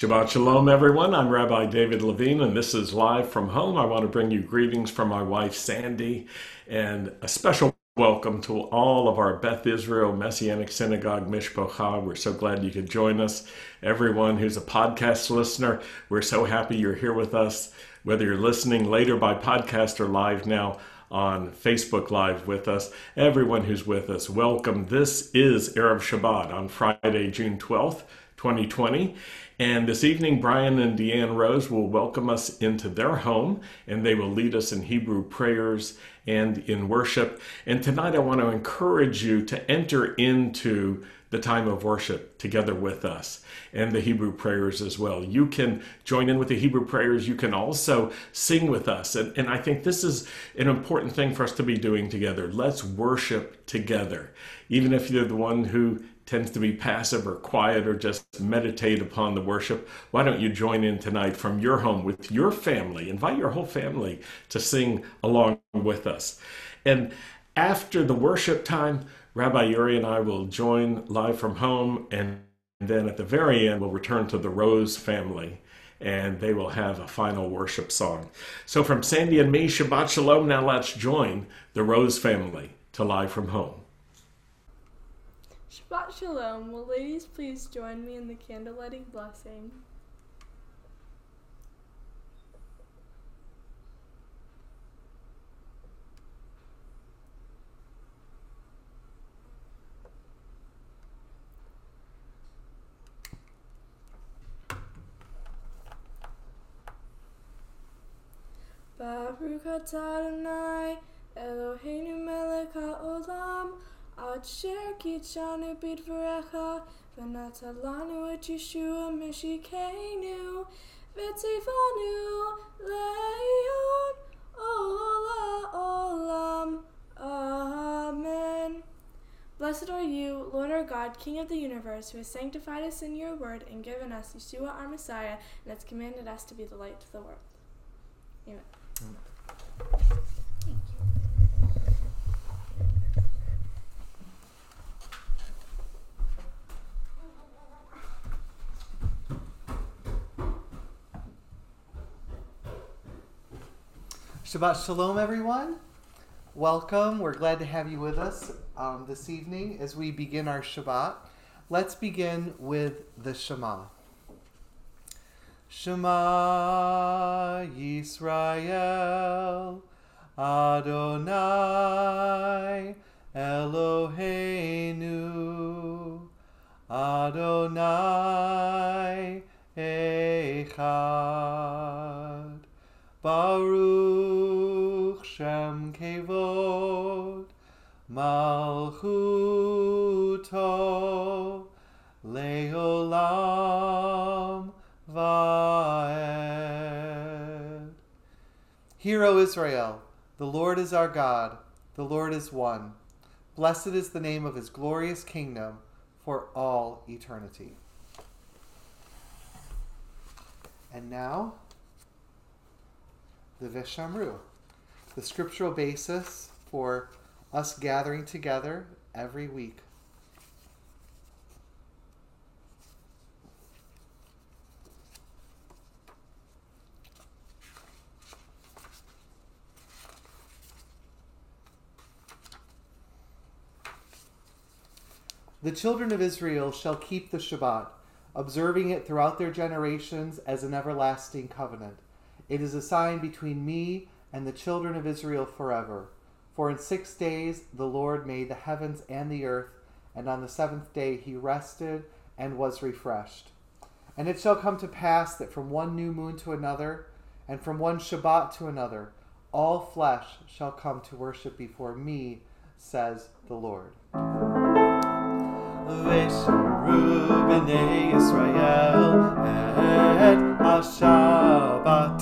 Shabbat Shalom, everyone. I'm Rabbi David Levine, and this is Live from Home. I want to bring you greetings from my wife, Sandy, and a special welcome to all of our Beth Israel Messianic Synagogue Mishpacha. We're so glad you could join us. Everyone who's a podcast listener, we're so happy you're here with us. Whether you're listening later by podcast or live now on Facebook Live with us, everyone who's with us, welcome. This is Erev Shabbat on Friday, June 12th, 2020. And this evening, Brian and Deanne Rose will welcome us into their home, and they will lead us in Hebrew prayers and in worship. And tonight, I want to encourage you to enter into the time of worship together with us and the Hebrew prayers as well. You can join in with the Hebrew prayers. You can also sing with us. And I think this is an important thing for us to be doing together. Let's worship together. Even if you're the one who tends to be passive or quiet or just meditate upon the worship, why don't you join in tonight from your home with your family? Invite your whole family to sing along with us. And after the worship time, Rabbi Yuri and I will join Live from Home, and then at the very end, we'll return to the Rose family, and they will have a final worship song. So from Sandy and me, Shabbat Shalom. Now let's join the Rose family to Live from Home. Shabbat Shalom. Will ladies please join me in the candlelighting blessing? Baruch Atad Nai Eloheinu Melech HaOlam Asher kitshanu bidvarecha v'nata lanu et Yeshua Mishkeinu v'tzivanu Le'olam Va'ed. Amen. Blessed are you, Lord our God, King of the universe, who has sanctified us in your word and given us Yeshua our Messiah, and has commanded us to be the light to the world. Amen. Amen. Shabbat Shalom, everyone. Welcome. We're glad to have you with us this evening as we begin our Shabbat. Let's begin with the Shema. Shema Yisrael, Adonai Eloheinu, Adonai Eicha, Baruch Shem Kevod Malchuto, Le'olam Va'ed. Hear, O Israel, the Lord is our God, the Lord is one. Blessed is the name of his glorious kingdom for all eternity. And now, the Vishamru, the scriptural basis for us gathering together every week. The children of Israel shall keep the Shabbat, observing it throughout their generations as an everlasting covenant. It is a sign between me and the children of Israel forever. For in 6 days the Lord made the heavens and the earth, and on the seventh day he rested and was refreshed. And it shall come to pass that from one new moon to another, and from one Shabbat to another, all flesh shall come to worship before me, says the Lord. Vishamru b'nei Yisrael et HaShabbat,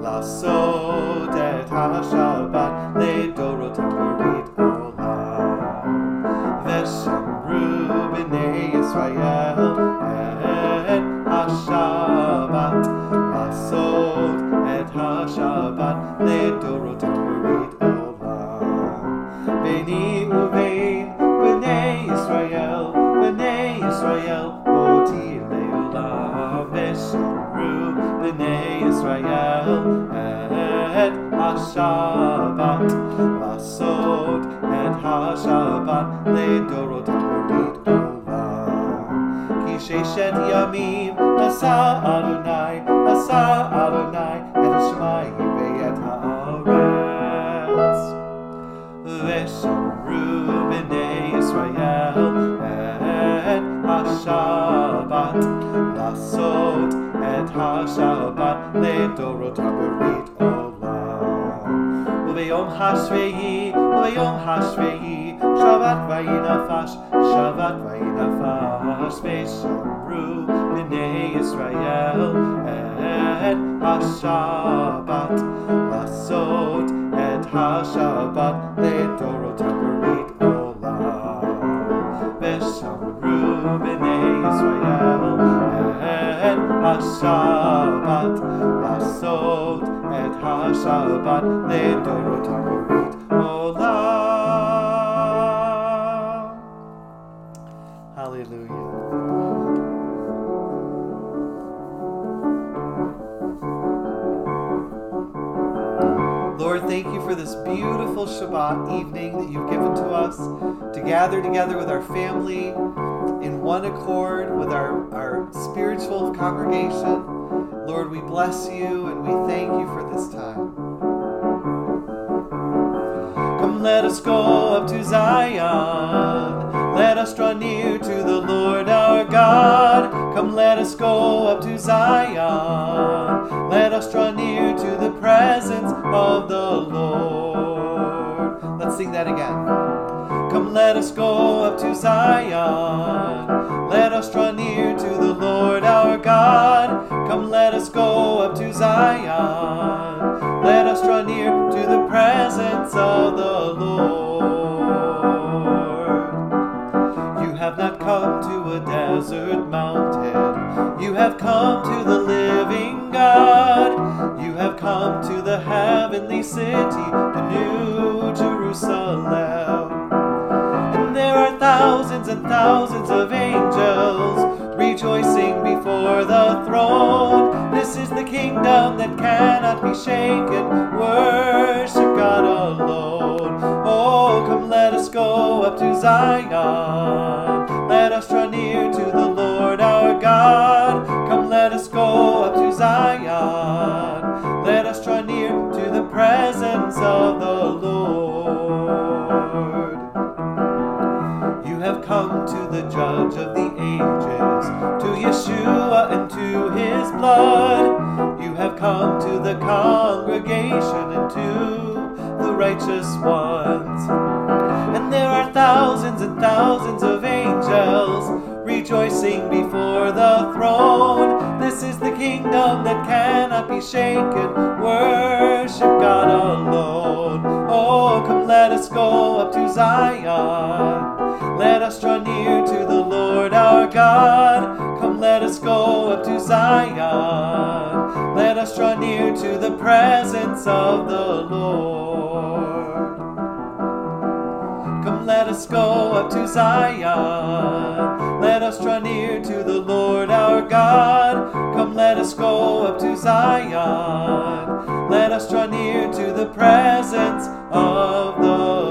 lasod et HaShabbat le'dorot morid olam. Vishamru b'nei Yisrael et HaShabbat, lasod et HaShabbat le'dorot morid olam. Beni uvein b'nei Yisrael, B'nei Yisrael, Oti Le'olam. Vishamru B'nei Israel et HaShabbat Lasot et HaShabbat Le'dorot HaMorid Olam Ki sheishet yamim Asa Adonai Et Shemayim Ve'et Ha'aretz Vishamru B'nei Israel et HaShabbat Lasot et HaShabbat Le'dorot HaMorid Olam Uveyom HaShveyi Shavat vayinafash Vishamru B'nei Israel et HaShabbat Lasot et HaShabbat Le'dorot HaMorid Olam Vishamru B'nei Israel HaShabbat, Lasot et HaShabbat, Le'dorot HaMorid Olam. Hallelujah. Lord, thank you for this beautiful Shabbat evening that you've given to us to gather together with our family, in one accord with our spiritual congregation. Lord, we bless you and we thank you for this time. Come, let us go up to Zion. Let us draw near to the Lord our God. Come, let us go up to Zion. Let us draw near to the presence of the Lord. Let's sing that again. Come, let us go up to Zion. Let us draw near to the Lord our God. Come, let us go up to Zion. Let us draw near to the presence of the Lord. You have not come to a desert mountain. You have come to the living God. You have come to the heavenly city, the New Jerusalem. There are thousands and thousands of angels rejoicing before the throne. This is the kingdom that cannot be shaken. Worship God alone. Oh, come let us go up to Zion. Let us draw near to the Lord our God. Come let us go up to Zion. Let us draw near to the presence of the Lord. You have come to the judge of the ages, to Yeshua and to his blood. You have come to the congregation and to the righteous ones. And there are thousands and thousands of angels rejoicing before the throne. This is the kingdom that cannot be shaken. Worship God alone. Oh, come let us go up to Zion. Let us draw near to the Lord our God. Come, let us go up to Zion. Let us draw near to the presence of the Lord. Come, let us go up to Zion. Let us draw near to the Lord our God. Come, let us go up to Zion. Let us draw near to the presence of the Lord.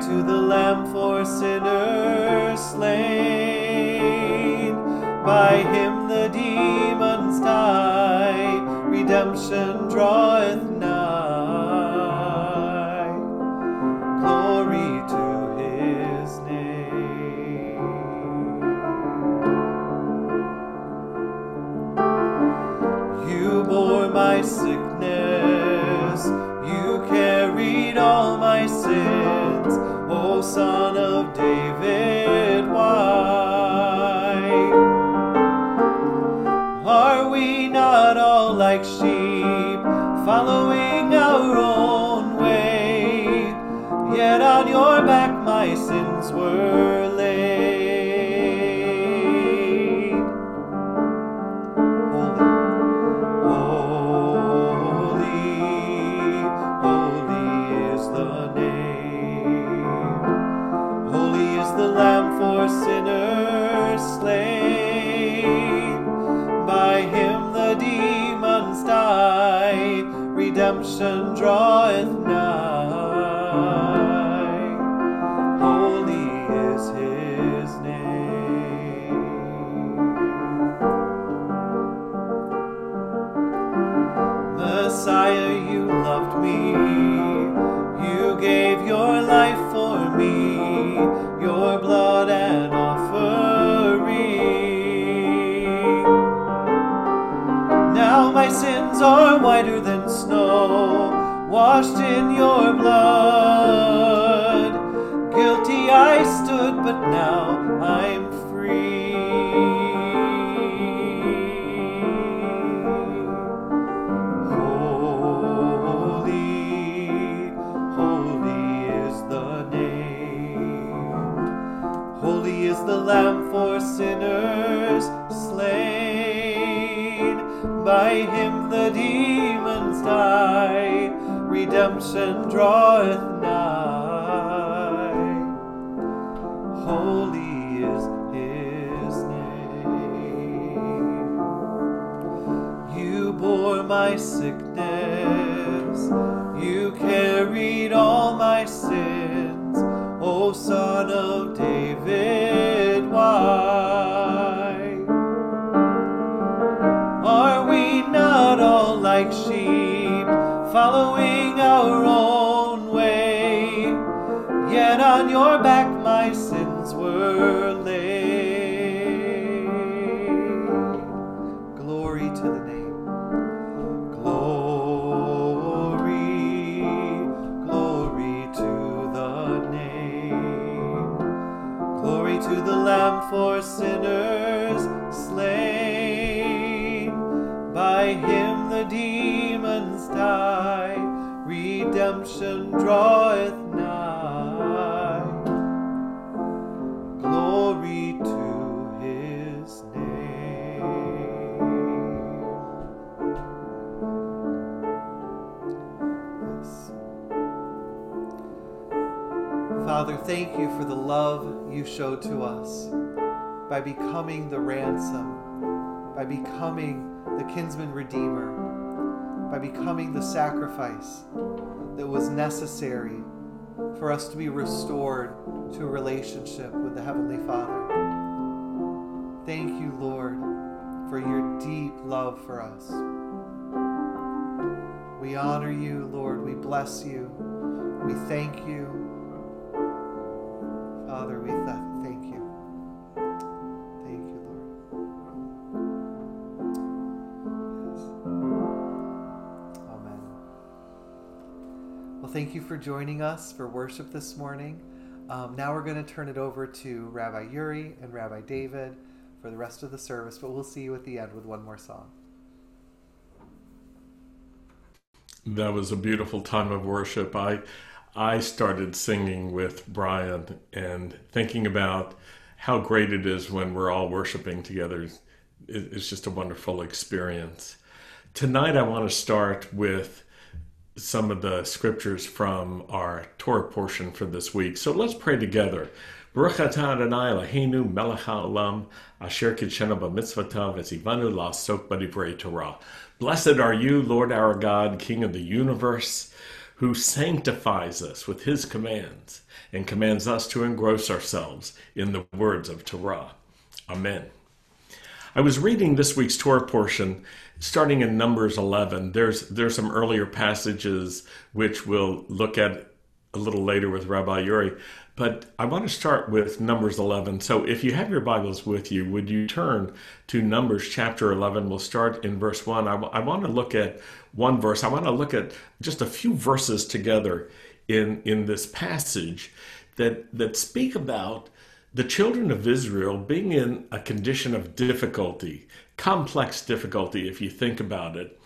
Glory to the Lamb for sinners slain. By him the demons die, redemption draweth nigh. Glory to his name. You bore my sickness, you carried all my sins, O Son of David, why are we not all like sheep, following our own way? Yet on your back my sins were laid. Holy, holy, holy is the name. Holy is the Lamb for sinners slain. By him the demons die, redemption draweth nigh. Holy is his name. Messiah, you loved me, you gave your life for me, your blood and offering. Now my sins are whiter than snow, washed in your blood. Guilty I stood, but now I'm free. Holy, holy is the name. Holy is the Lamb for sinners slain. By him the demons die, redemption draweth nigh. Holy is his name. You bore my sickness, you carried all my sins, O Son of David, why are we not all like sheep, following our own way? Yet on your back my sins were laid. Glory to the name. Glory, glory to the name. Glory to the Lamb for sinners slain. By him the demons die, redemption draweth nigh. Glory to his name. Yes. Father, thank you for the love you showed to us by becoming the ransom, by becoming the kinsman redeemer, by becoming the sacrifice that was necessary for us to be restored to a relationship with the Heavenly Father. Thank you, Lord, for your deep love for us. We honor you, Lord. We bless you. We thank you. Father, we thank you. Thank you for joining us for worship this morning. Now we're going to turn it over to Rabbi Yuri and Rabbi David for the rest of the service, but we'll see you at the end with one more song. That was a beautiful time of worship. I started singing with Brian and thinking about how great it is when we're all worshiping together. It's just a wonderful experience. Tonight I want to start with some of the scriptures from our Torah portion for this week. So let's pray together. Baruch Atad Nai Eloheinu Melech HaOlam Asher Kidshenu B'mitzvotav V'tzivanu La'asok B'divrei Torah. Blessed are you, Lord our God, King of the universe, who sanctifies us with his commands and commands us to engross ourselves in the words of Torah. Amen. I was reading this week's Torah portion, starting in Numbers 11. There's some earlier passages which we'll look at a little later with Rabbi Yuri, but I want to start with Numbers 11. So if you have your Bibles with you, would you turn to Numbers chapter 11? We'll start in verse 1. I want to look at one verse. I want to look at just a few verses together in this passage that speak about the children of Israel being in a condition of difficulty, complex difficulty if you think about it,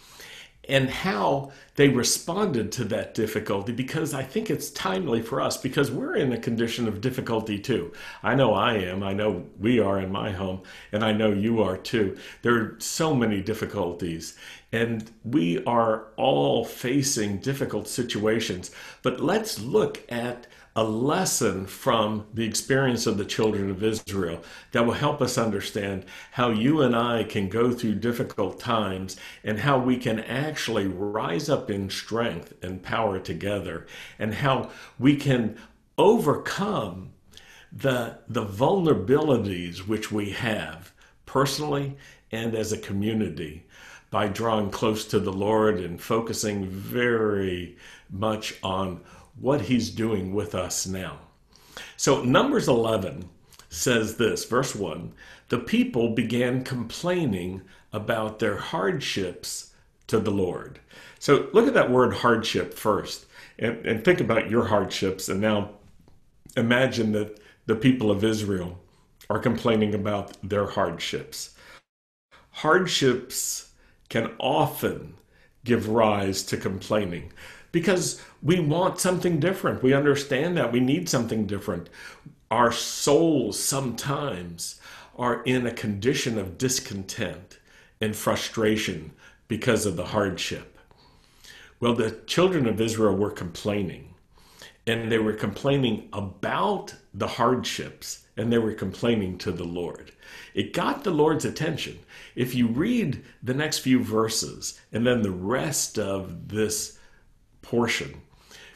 and how they responded to that difficulty, because I think it's timely for us because we're in a condition of difficulty too. I know I am, I know we are in my home, and I know you are too. There are so many difficulties, and we are all facing difficult situations, but let's look at a lesson from the experience of the children of Israel that will help us understand how you and I can go through difficult times and how we can actually rise up in strength and power together, and how we can overcome the vulnerabilities which we have personally and as a community by drawing close to the Lord and focusing very much on what he's doing with us now. So Numbers 11 says this, verse 1, the people began complaining about their hardships to the Lord. So look at that word hardship first, and think about your hardships, and now imagine that the people of Israel are complaining about their hardships. Hardships can often give rise to complaining, because we want something different. We understand that we need something different. Our souls sometimes are in a condition of discontent and frustration because of the hardship. Well, the children of Israel were complaining, and they were complaining about the hardships, and they were complaining to the Lord. It got the Lord's attention. If you read the next few verses and then the rest of this portion,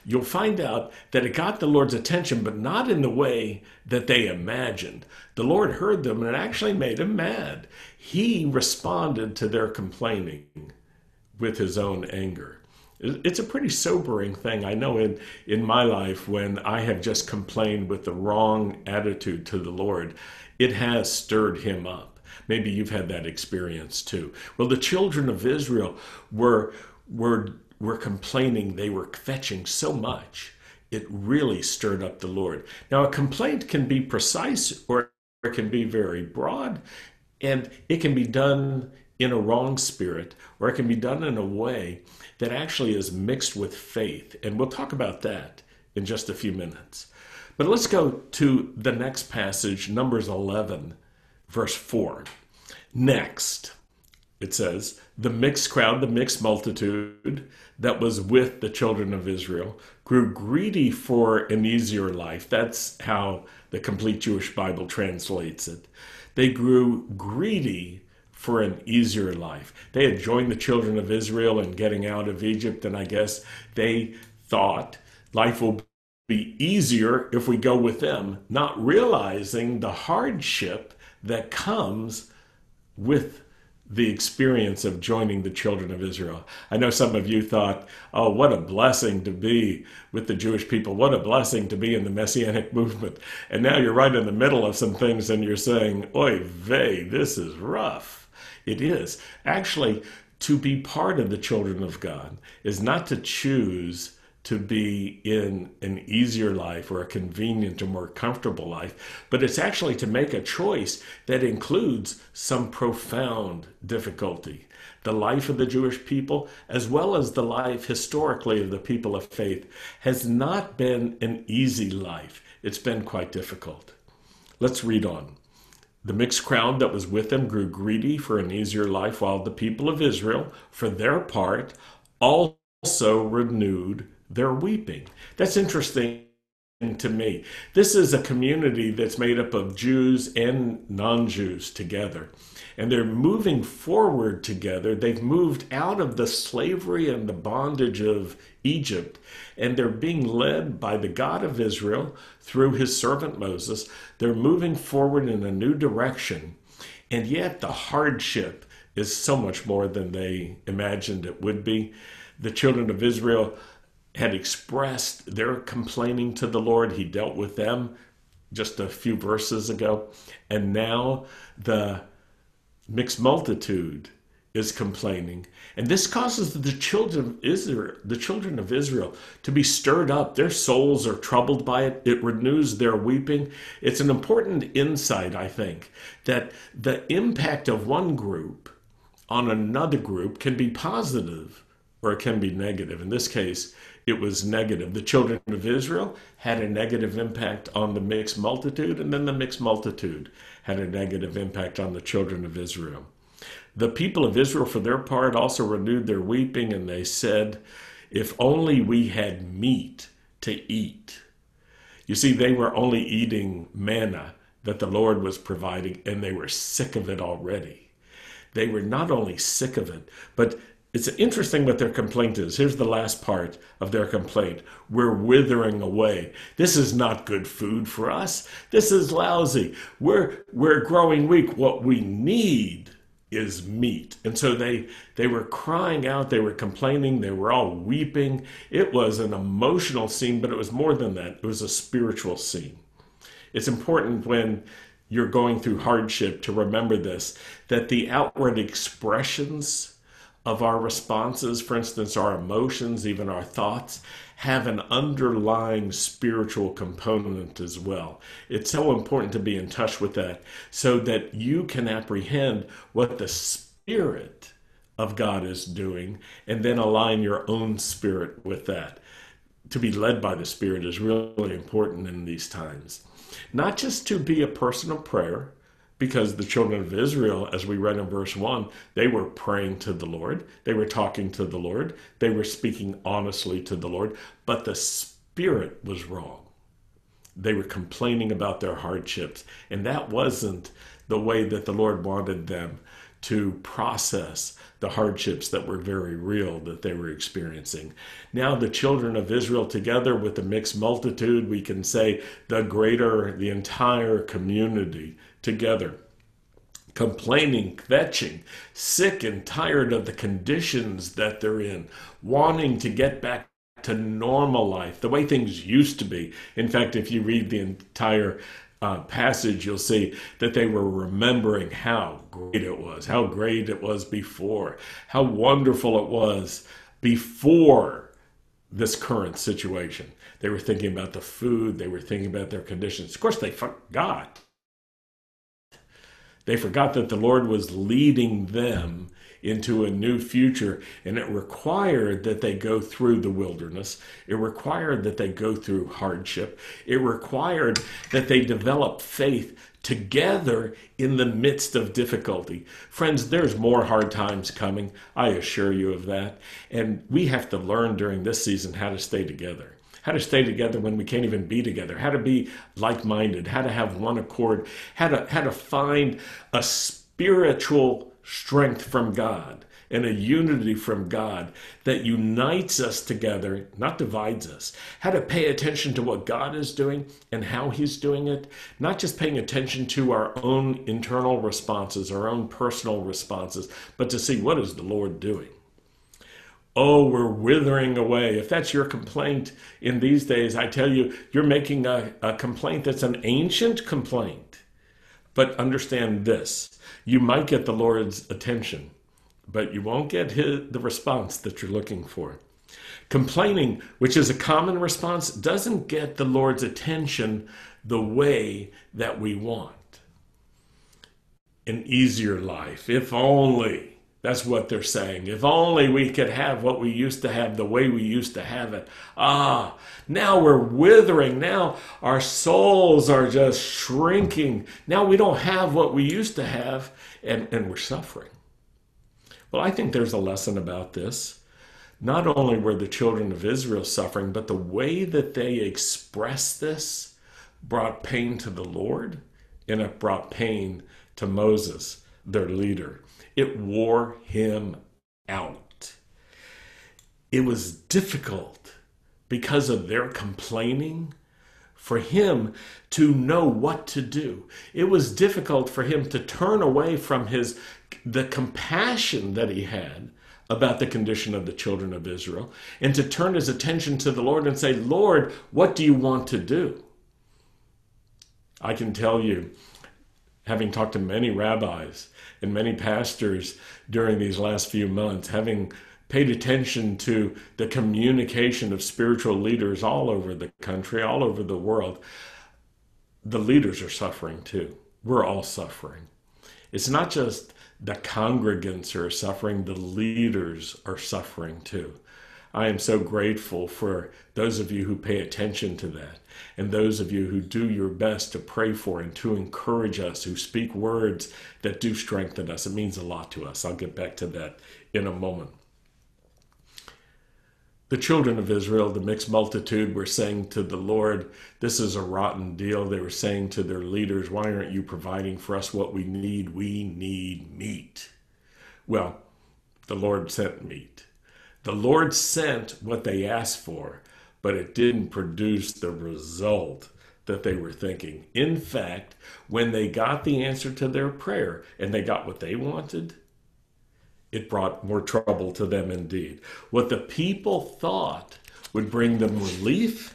you'll find out that it got the Lord's attention, but not in the way that they imagined. The Lord heard them, and it actually made him mad. He responded to their complaining with his own anger. It's a pretty sobering thing. I know in my life, when I have just complained with the wrong attitude to the Lord, it has stirred him up. Maybe you've had that experience too. Well, the children of Israel were complaining. They were fetching so much, it really stirred up the Lord. Now, a complaint can be precise, or it can be very broad, and it can be done in a wrong spirit, or it can be done in a way that actually is mixed with faith. And we'll talk about that in just a few minutes. But let's go to the next passage, Numbers 11, verse 4. Next, it says, the mixed crowd, the mixed multitude that was with the children of Israel grew greedy for an easier life. That's how the Complete Jewish Bible translates it. They grew greedy for an easier life. They had joined the children of Israel in getting out of Egypt, and I guess they thought life will be easier if we go with them, not realizing the hardship that comes with the experience of joining the children of Israel. I know some of you thought, oh, what a blessing to be with the Jewish people. What a blessing to be in the Messianic movement. And now you're right in the middle of some things and you're saying, oy vey, this is rough. It is. Actually, to be part of the children of God is not to choose to be in an easier life or a convenient or more comfortable life, but it's actually to make a choice that includes some profound difficulty. The life of the Jewish people, as well as the life historically of the people of faith, has not been an easy life. It's been quite difficult. Let's read on. The mixed crowd that was with them grew greedy for an easier life, while the people of Israel, for their part, also renewed their weeping. That's interesting to me. This is a community that's made up of Jews and non-Jews together. and they're moving forward together. They've moved out of the slavery and the bondage of Egypt, and they're being led by the God of Israel through his servant Moses. They're moving forward in a new direction, and yet the hardship is so much more than they imagined it would be. The children of Israel had expressed their complaining to the Lord. He dealt with them just a few verses ago. And now the mixed multitude is complaining. And this causes the children of Israel to be stirred up. Their souls are troubled by it. It renews their weeping. It's an important insight, I think, that the impact of one group on another group can be positive or it can be negative. In this case, it was negative. The children of Israel had a negative impact on the mixed multitude, and then the mixed multitude had a negative impact on the children of Israel. The people of Israel, for their part, also renewed their weeping, and they said, if only we had meat to eat. You see, they were only eating manna that the Lord was providing, and they were sick of it already. They were not only sick of it, but it's interesting what their complaint is. Here's the last part of their complaint. We're withering away. This is not good food for us. This is lousy. We're growing weak. What we need is meat. And so they were crying out. They were complaining. They were all weeping. It was an emotional scene, but it was more than that. It was a spiritual scene. It's important when you're going through hardship to remember this, that the outward expressions of our responses, for instance, our emotions, even our thoughts, have an underlying spiritual component as well. It's so important to be in touch with that so that you can apprehend what the Spirit of God is doing and then align your own spirit with that. To be led by the Spirit is really important in these times. Not just to be a person of prayer, because the children of Israel, as we read in verse 1, they were praying to the Lord. They were talking to the Lord. They were speaking honestly to the Lord. But the spirit was wrong. They were complaining about their hardships. And that wasn't the way that the Lord wanted them to process the hardships that were very real that they were experiencing. Now the children of Israel, together with the mixed multitude, we can say the entire community together, complaining, kvetching, sick and tired of the conditions that they're in, wanting to get back to normal life, the way things used to be. In fact, if you read the entire passage, you'll see that they were remembering how great it was before, how wonderful it was before this current situation. They were thinking about the food, they were thinking about their conditions. Of course, they forgot. They forgot that the Lord was leading them into a new future, and it required that they go through the wilderness. It required that they go through hardship. It required that they develop faith together in the midst of difficulty. Friends, there's more hard times coming. I assure you of that. And we have to learn during this season how to stay together. How to stay together when we can't even be together, how to be like-minded, how to have one accord, how to find a spiritual strength from God and a unity from God that unites us together, not divides us. How to pay attention to what God is doing and how he's doing it, not just paying attention to our own internal responses, our own personal responses, but to see what is the Lord doing. Oh, we're withering away. If that's your complaint in these days, I tell you, you're making a complaint that's an ancient complaint. But understand this, you might get the Lord's attention, but you won't get the response that you're looking for. Complaining, which is a common response, doesn't get the Lord's attention the way that we want. An easier life, if only. That's what they're saying. If only we could have what we used to have, the way we used to have it. Ah, now we're withering. Now our souls are just shrinking. Now we don't have what we used to have, and we're suffering. Well, I think there's a lesson about this. Not only were the children of Israel suffering, but the way that they expressed this brought pain to the Lord, and it brought pain to Moses. their leader. It wore him out. It was difficult because of their complaining for him to know what to do. It was difficult for him to turn away from the compassion that he had about the condition of the children of Israel, and to turn his attention to the Lord and say, Lord, what do you want to do? I can tell you, having talked to many rabbis and many pastors during these last few months, having paid attention to the communication of spiritual leaders all over the country, all over the world, the leaders are suffering too. We're all suffering. It's not just the congregants are suffering, the leaders are suffering too. I am so grateful for those of you who pay attention to that, and those of you who do your best to pray for and to encourage us, who speak words that do strengthen us. It means a lot to us. I'll get back to that in a moment. The children of Israel, the mixed multitude, were saying to the Lord, this is a rotten deal. They were saying to their leaders, why aren't you providing for us what we need? We need meat. Well, the Lord sent meat. The Lord sent what they asked for, but it didn't produce the result that they were thinking. In fact, when they got the answer to their prayer and they got what they wanted, it brought more trouble to them indeed. What the people thought would bring them relief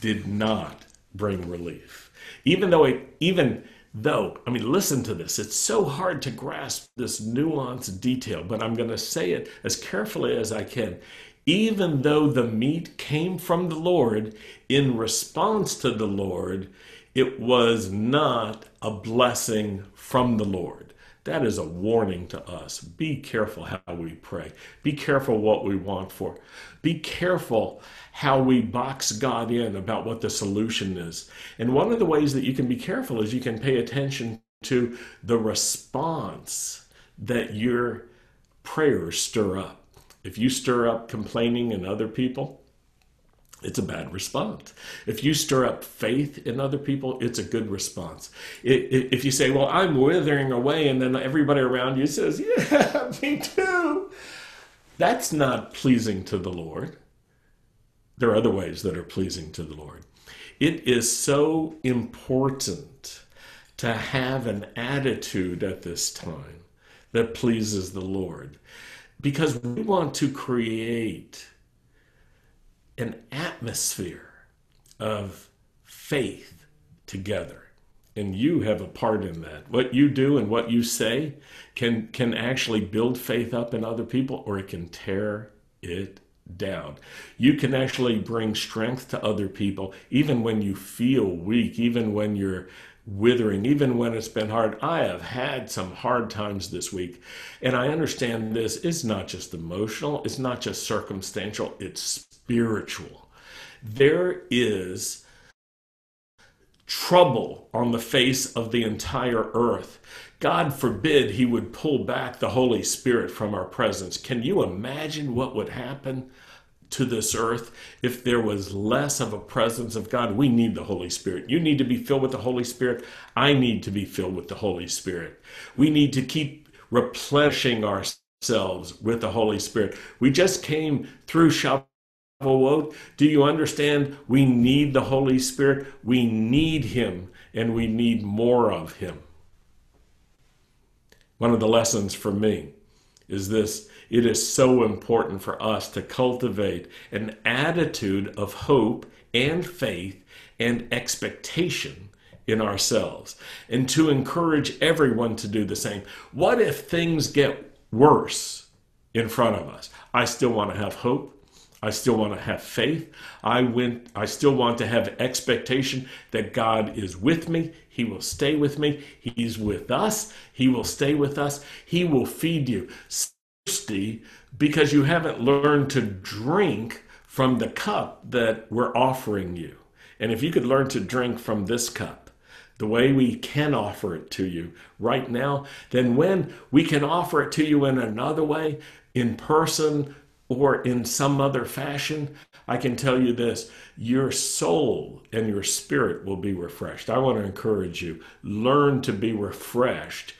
did not bring relief. Even though, I mean, listen to this. It's so hard to grasp this nuanced detail, but I'm going to say it as carefully as I can. Even though the meat came from the Lord in response to the Lord, it was not a blessing from the Lord. That is a warning to us. Be careful how we pray. Be careful what we want for. Be careful how we box God in about what the solution is. And one of the ways that you can be careful is you can pay attention to the response that your prayers stir up. If you stir up complaining in other people, it's a bad response. If you stir up faith in other people, it's a good response. If you say, well, I'm withering away, and then everybody around you says, yeah, me too, that's not pleasing to the Lord. There are other ways that are pleasing to the Lord. It is so important to have an attitude at this time that pleases the Lord, because we want to create an atmosphere of faith together. And you have a part in that. What you do and what you say can actually build faith up in other people, or it can tear it down. You can actually bring strength to other people, even when you feel weak, even when you're withering, even when it's been hard. I have had some hard times this week, and I understand this. It's not just emotional. It's not just circumstantial. It's spiritual. There is trouble on the face of the entire earth. God forbid he would pull back the Holy Spirit from our presence. Can you imagine what would happen to this earth if there was less of a presence of God? We need the Holy Spirit. You need to be filled with the Holy Spirit. I need to be filled with the Holy Spirit. We need to keep replenishing ourselves with the Holy Spirit. We just came through Shavuot. Do you understand? We need the Holy Spirit. We need him, and we need more of him. One of the lessons for me is this: it is so important for us to cultivate an attitude of hope and faith and expectation in ourselves, and to encourage everyone to do the same. What if things get worse in front of us? I still want to have hope. I still want to have faith. I still want to have expectation that God is with me. He will stay with me. He's with us. He will stay with us. He will feed you. Thirsty because you haven't learned to drink from the cup that we're offering you. And if you could learn to drink from this cup, the way we can offer it to you right now, then when we can offer it to you in another way, in person, or in some other fashion, I can tell you this: your soul and your spirit will be refreshed. I want to encourage you, learn to be refreshed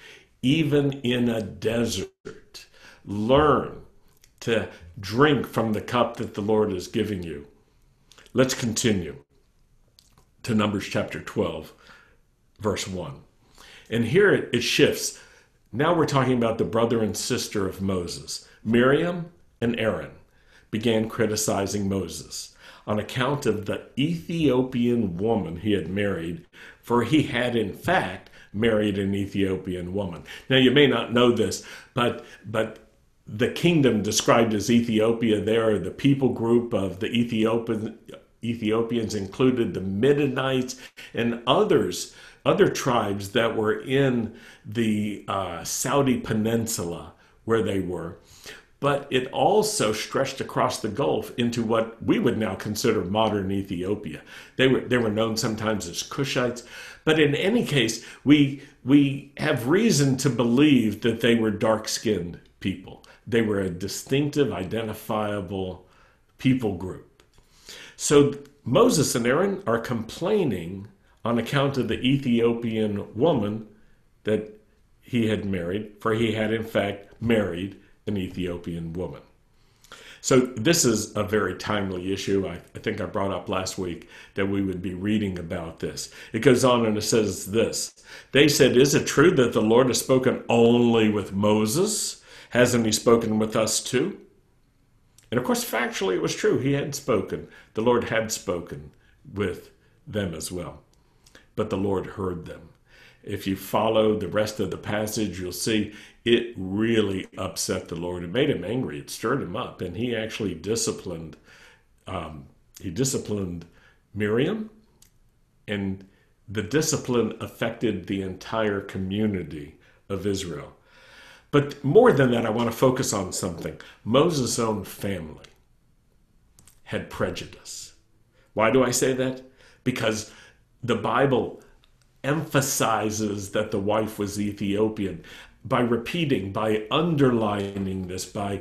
even in a desert. Learn to drink from the cup that the Lord is giving you. Let's continue to Numbers chapter 12, verse 1. And here it shifts. Now we're talking about the brother and sister of Moses. Miriam and Aaron began criticizing Moses on account of the Ethiopian woman he had married, for he had in fact married an Ethiopian woman. Now you may not know this, but the kingdom described as Ethiopia there, the people group of the Ethiopians included the Midianites and other tribes that were in the Saudi Peninsula where they were. But it also stretched across the Gulf into what we would now consider modern Ethiopia. They were known sometimes as Cushites. But in any case, we have reason to believe that they were dark-skinned people. They were a distinctive, identifiable people group. So Moses and Aaron are complaining on account of the Ethiopian woman that he had married, for he had in fact married an Ethiopian woman. So this is a very timely issue. I think I brought up last week that we would be reading about this. It goes on and it says this. They said, "Is it true that the Lord has spoken only with Moses? Hasn't he spoken with us too?" And of course, factually, it was true. He had spoken. The Lord had spoken with them as well. But the Lord heard them. If you follow the rest of the passage, you'll see it really upset the Lord. It made him angry. It stirred him up. And he actually disciplined. He disciplined Miriam. And the discipline affected the entire community of Israel. But more than that, I want to focus on something. Moses' own family had prejudice. Why do I say that? Because the Bible emphasizes that the wife was Ethiopian by repeating, by underlining this, by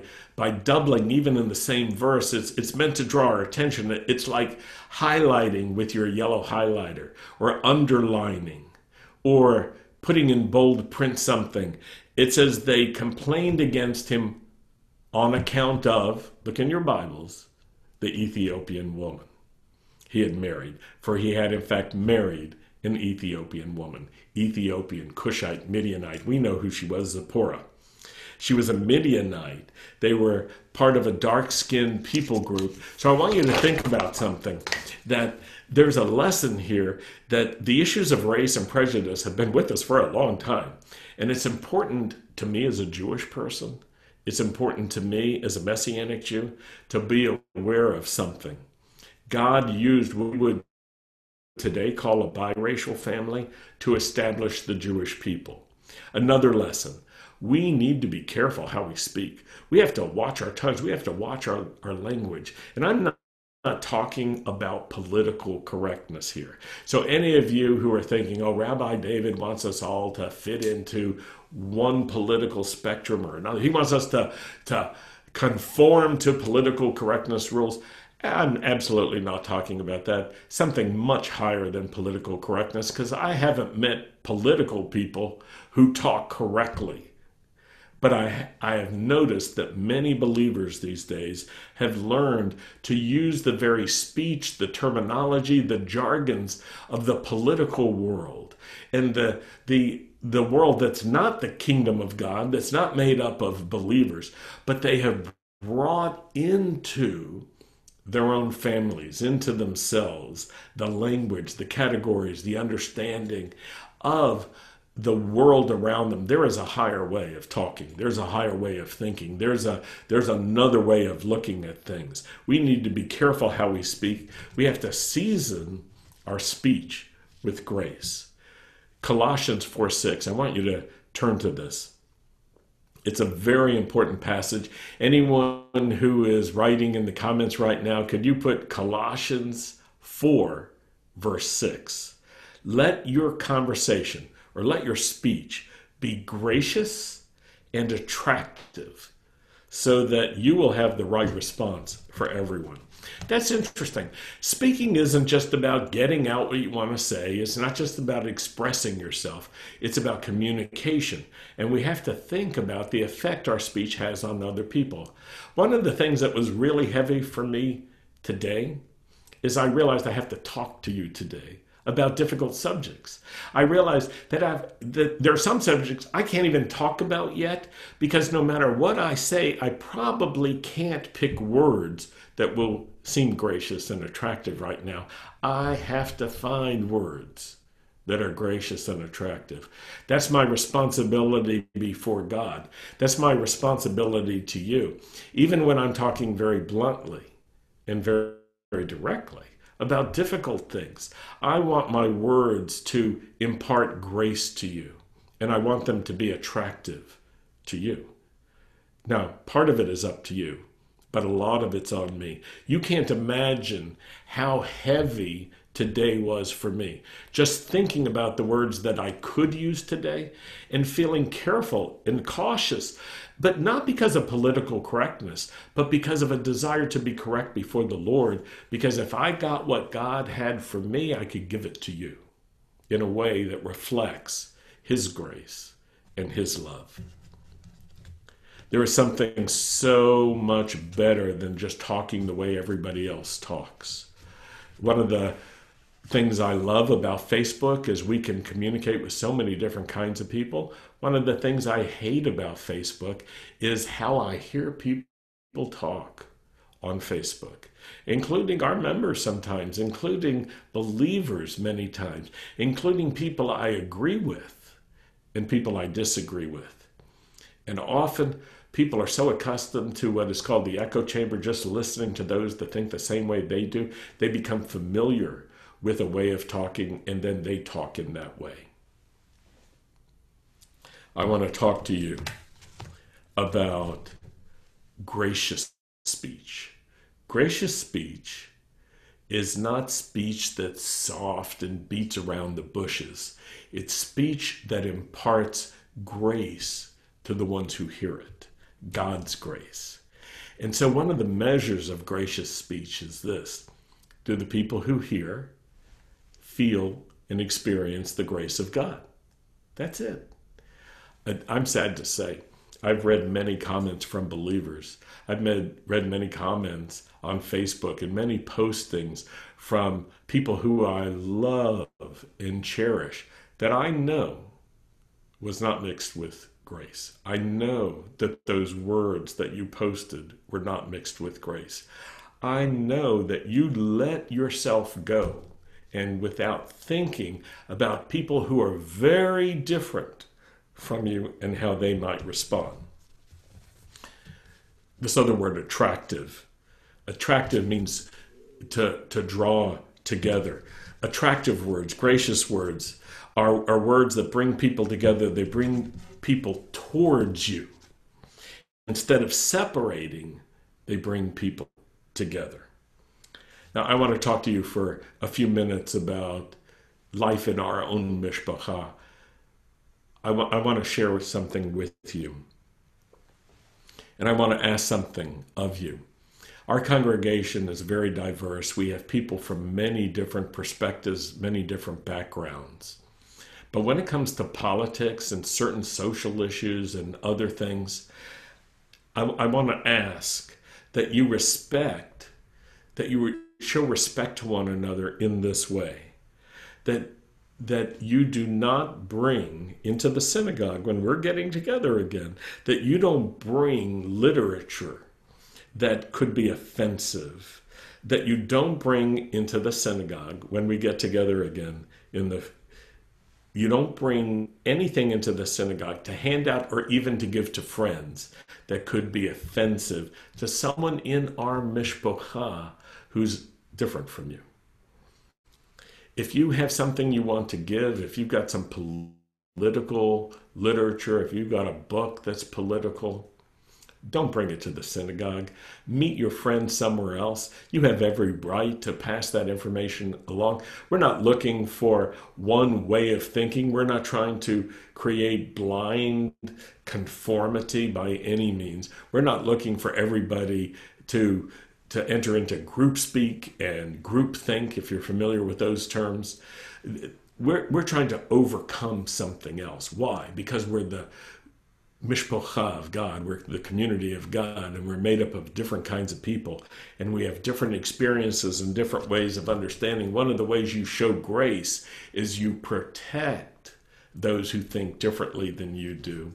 doubling, even in the same verse. It's meant to draw our attention. It's like highlighting with your yellow highlighter, or underlining, or putting in bold print something. It says they complained against him on account of, look in your Bibles, the Ethiopian woman he had married, for he had in fact married an Ethiopian woman, Ethiopian, Cushite, Midianite. We know who she was, Zipporah. She was a Midianite. They were part of a dark-skinned people group. So I want you to think about something, that there's a lesson here that the issues of race and prejudice have been with us for a long time. And it's important to me as a Jewish person, it's important to me as a Messianic Jew, to be aware of something. God used what we would today call a biracial family to establish the Jewish people. Another lesson, we need to be careful how we speak. We have to watch our tongues. We have to watch our language. And I'm not talking about political correctness here. So any of you who are thinking, oh, Rabbi David wants us all to fit into one political spectrum or another. He wants us to conform to political correctness rules. I'm absolutely not talking about that. Something much higher than political correctness, because I haven't met political people who talk correctly. But I have noticed that many believers these days have learned to use the very speech, the terminology, the jargons of the political world and the world that's not the kingdom of God, that's not made up of believers, but they have brought into their own families, into themselves, the language, the categories, the understanding of the world around them. There is a higher way of talking. There's a higher way of thinking. There's another way of looking at things. We need to be careful how we speak. We have to season our speech with grace. Colossians 4:6, I want you to turn to this. It's a very important passage. Anyone who is writing in the comments right now, could you put Colossians 4, verse 6? Let your conversation, or let your speech, be gracious and attractive, so that you will have the right response for everyone. That's interesting. Speaking isn't just about getting out what you want to say. It's not just about expressing yourself. It's about communication. And we have to think about the effect our speech has on other people. One of the things that was really heavy for me today is I realized I have to talk to you today about difficult subjects. I realized that there are some subjects I can't even talk about yet, because no matter what I say, I probably can't pick words that will seem gracious and attractive right now. I have to find words that are gracious and attractive. That's my responsibility before God. That's my responsibility to you. Even when I'm talking very bluntly and very, very directly about difficult things, I want my words to impart grace to you, and I want them to be attractive to you. Now, part of it is up to you, but a lot of it's on me. You can't imagine how heavy today was for me. Just thinking about the words that I could use today and feeling careful and cautious, but not because of political correctness, but because of a desire to be correct before the Lord, because if I got what God had for me, I could give it to you in a way that reflects His grace and His love. There is something so much better than just talking the way everybody else talks. One of the things I love about Facebook is we can communicate with so many different kinds of people. One of the things I hate about Facebook is how I hear people talk on Facebook, including our members sometimes, including believers many times, including people I agree with and people I disagree with. And often people are so accustomed to what is called the echo chamber, just listening to those that think the same way they do, they become familiar with a way of talking, and then they talk in that way. I want to talk to you about gracious speech. Gracious speech is not speech that's soft and beats around the bushes. It's speech that imparts grace to the ones who hear it, God's grace. And so one of the measures of gracious speech is this: do the people who hear feel and experience the grace of God? That's it. I'm sad to say, I've read many comments from believers. I've read many comments on Facebook and many postings from people who I love and cherish that I know was not mixed with grace. I know that those words that you posted were not mixed with grace. I know that you let yourself go, and without thinking about people who are very different from you and how they might respond. This other word, attractive. Attractive means to draw together. Attractive words, gracious words, are words that bring people together. They bring people towards you. Instead of separating, they bring people together. Now, I want to talk to you for a few minutes about life in our own Mishpacha. I want to share something with you. And I want to ask something of you. Our congregation is very diverse. We have people from many different perspectives, many different backgrounds. But when it comes to politics and certain social issues and other things, I want to ask that you respect, that you show respect to one another in this way, that you do not bring into the synagogue when we're getting together again, that you don't bring literature that could be offensive, that you don't bring into the synagogue when we get together again you don't bring anything into the synagogue to hand out or even to give to friends that could be offensive to someone in our mishpacha who's different from you. If you have something you want to give, if you've got some political literature, if you've got a book that's political, Don't bring it to the synagogue. Meet your friends somewhere else. You have every right to pass that information along. We're not looking for one way of thinking. We're not trying to create blind conformity by any means. We're not looking for everybody to enter into group speak and group think, if you're familiar with those terms. We're trying to overcome something else. Why? Because we're the Mishpacha of God, we're the community of God, and we're made up of different kinds of people, and we have different experiences and different ways of understanding. One of the ways you show grace is you protect those who think differently than you do.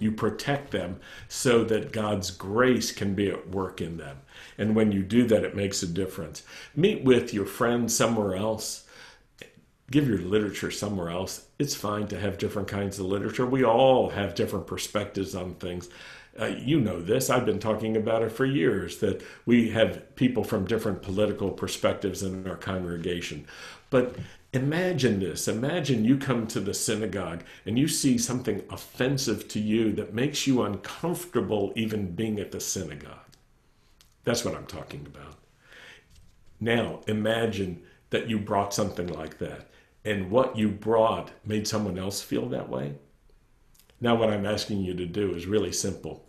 You protect them so that God's grace can be at work in them. And when you do that, it makes a difference. Meet with your friends somewhere else. Give your literature somewhere else. It's fine to have different kinds of literature. We all have different perspectives on things. You know this. I've been talking about it for years, that we have people from different political perspectives in our congregation. But imagine this. Imagine you come to the synagogue and you see something offensive to you that makes you uncomfortable even being at the synagogue. That's what I'm talking about. Now, imagine that you brought something like that, and what you brought made someone else feel that way. Now what I'm asking you to do is really simple.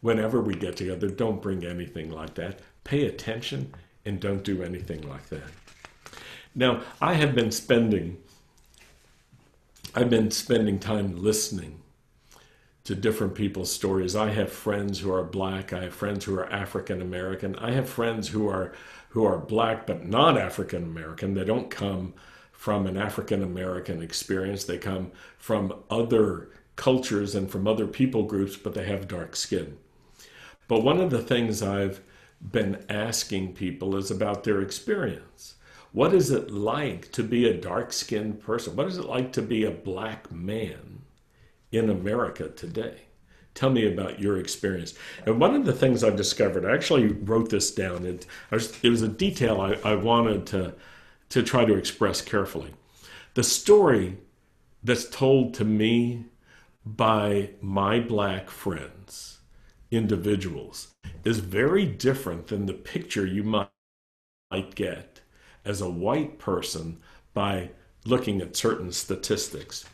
Whenever we get together, don't bring anything like that. Pay attention and don't do anything like that. Now, I have been spending time listening to different people's stories. I have friends who are Black. I have friends who are African American. I have friends who are Black but not African American. They don't come from an African American experience. They come from other cultures and from other people groups, but they have dark skin. But one of the things I've been asking people is about their experience. What is it like to be a dark-skinned person? What is it like to be a Black man in America today? Tell me about your experience. And one of the things I discovered, I actually wrote this down. It was a detail I wanted to try to express carefully. The story that's told to me by my Black friends, individuals, is very different than the picture you might get as a white person by looking at certain statistics.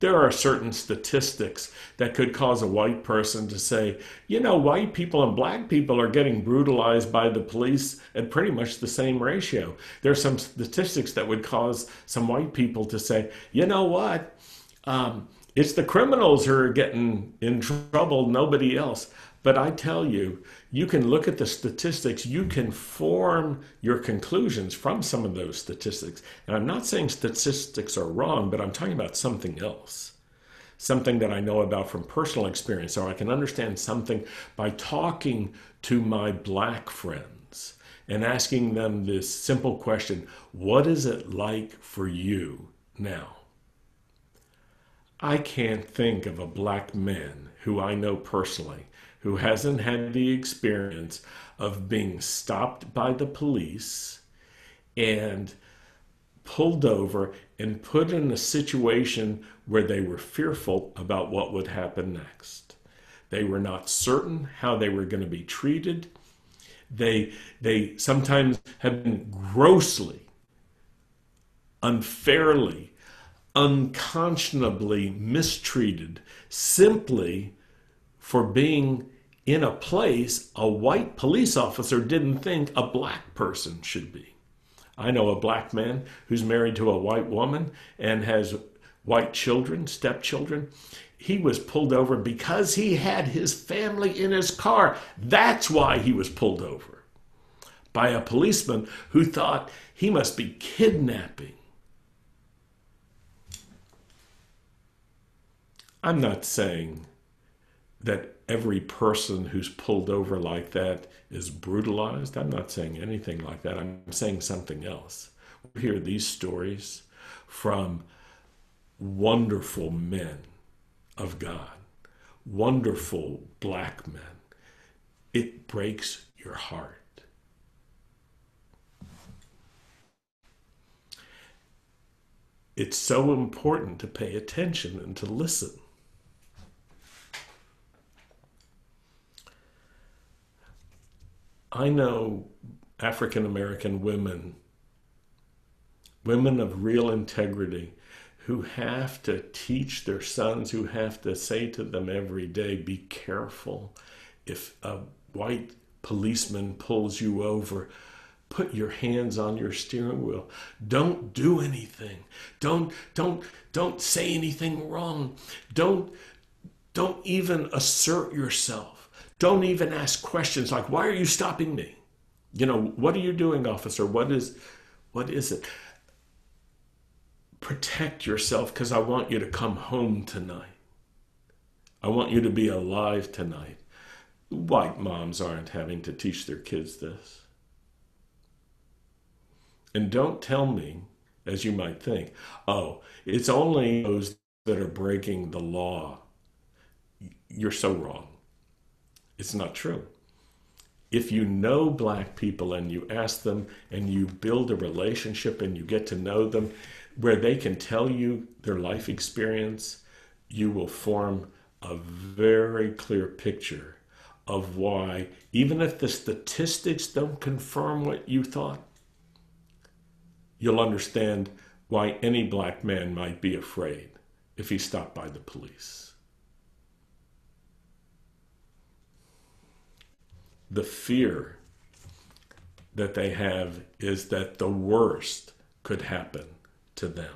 There are certain statistics that could cause a white person to say, you know, white people and Black people are getting brutalized by the police at pretty much the same ratio. There are some statistics that would cause some white people to say, you know what, it's the criminals who are getting in trouble, nobody else. But I tell you, you can look at the statistics, you can form your conclusions from some of those statistics. And I'm not saying statistics are wrong, but I'm talking about something else. Something that I know about from personal experience, or I can understand something by talking to my Black friends and asking them this simple question, what is it like for you now? I can't think of a Black man who I know personally who hasn't had the experience of being stopped by the police and pulled over and put in a situation where they were fearful about what would happen next. They were not certain how they were going to be treated. They sometimes have been grossly, unfairly, unconscionably mistreated simply for being in a place a white police officer didn't think a Black person should be. I know a Black man who's married to a white woman and has white children, stepchildren. He was pulled over because he had his family in his car. That's why he was pulled over by a policeman who thought he must be kidnapping. I'm not saying that every person who's pulled over like that is brutalized. I'm not saying anything like that. I'm saying something else. We hear these stories from wonderful men of God, wonderful Black men. It breaks your heart. It's so important to pay attention and to listen. I know African-American women, women of real integrity, who have to teach their sons, who have to say to them every day, be careful if a white policeman pulls you over. Put your hands on your steering wheel. Don't do anything. Don't say anything wrong. Don't even assert yourself. Don't even ask questions like, why are you stopping me? You know, what are you doing, officer? What is it? Protect yourself, because I want you to come home tonight. I want you to be alive tonight. White moms aren't having to teach their kids this. And don't tell me, as you might think, oh, it's only those that are breaking the law. You're so wrong. It's not true. If you know black people and you ask them and you build a relationship and you get to know them where they can tell you their life experience, you will form a very clear picture of why, even if the statistics don't confirm what you thought, you'll understand why any black man might be afraid if he's stopped by the police. The fear that they have is that the worst could happen to them.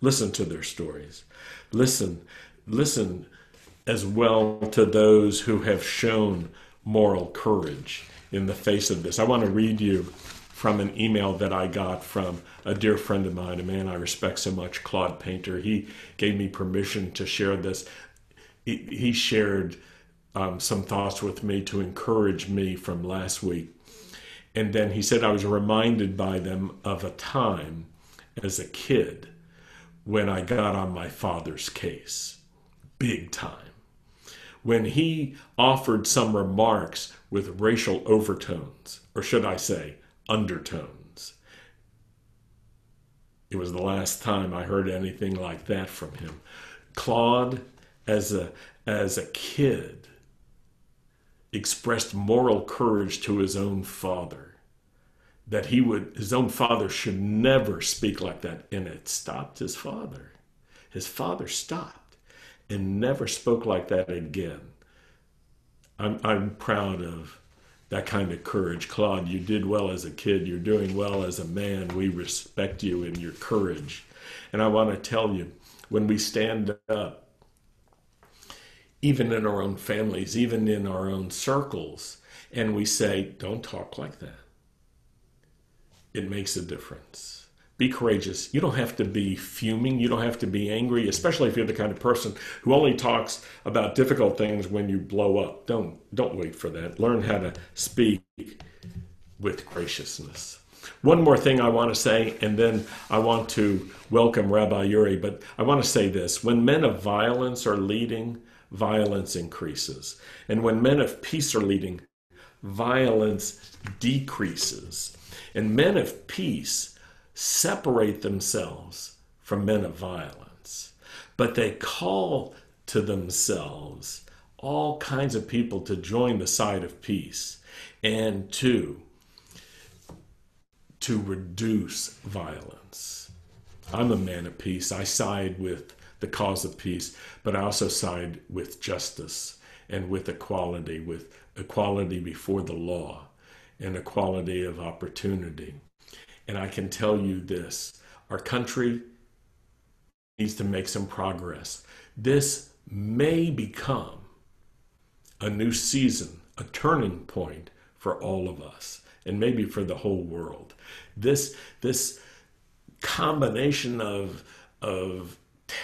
Listen to their stories. Listen as well to those who have shown moral courage in the face of this. I want to read you from an email that I got from a dear friend of mine, a man I respect so much, Claude Painter. He gave me permission to share this. He shared some thoughts with me to encourage me from last week. And then he said, I was reminded by them of a time as a kid when I got on my father's case, big time, when he offered some remarks with racial overtones, or should I say, undertones. It was the last time I heard anything like that from him. Claude, as a kid, expressed moral courage to his own father, that his own father should never speak like that, and it stopped his father. His father stopped and never spoke like that again. I'm proud of that kind of courage. Claude, you did well as a kid. You're doing well as a man. We respect you and your courage. And I want to tell you, when we stand up, even in our own families, even in our own circles, and we say, don't talk like that, it makes a difference. Be courageous. You don't have to be fuming. You don't have to be angry, especially if you're the kind of person who only talks about difficult things when you blow up. Don't wait for that. Learn how to speak with graciousness. One more thing I want to say, and then I want to welcome Rabbi Yuri, but I want to say this. When men of violence are leading, violence increases. And when men of peace are leading, violence decreases. And men of peace separate themselves from men of violence. But they call to themselves all kinds of people to join the side of peace and to reduce violence. I'm a man of peace. I side with the cause of peace, but I also side with justice and with equality before the law and equality of opportunity. And I can tell you this, our country needs to make some progress. This may become a new season, a turning point for all of us, and maybe for the whole world. This combination of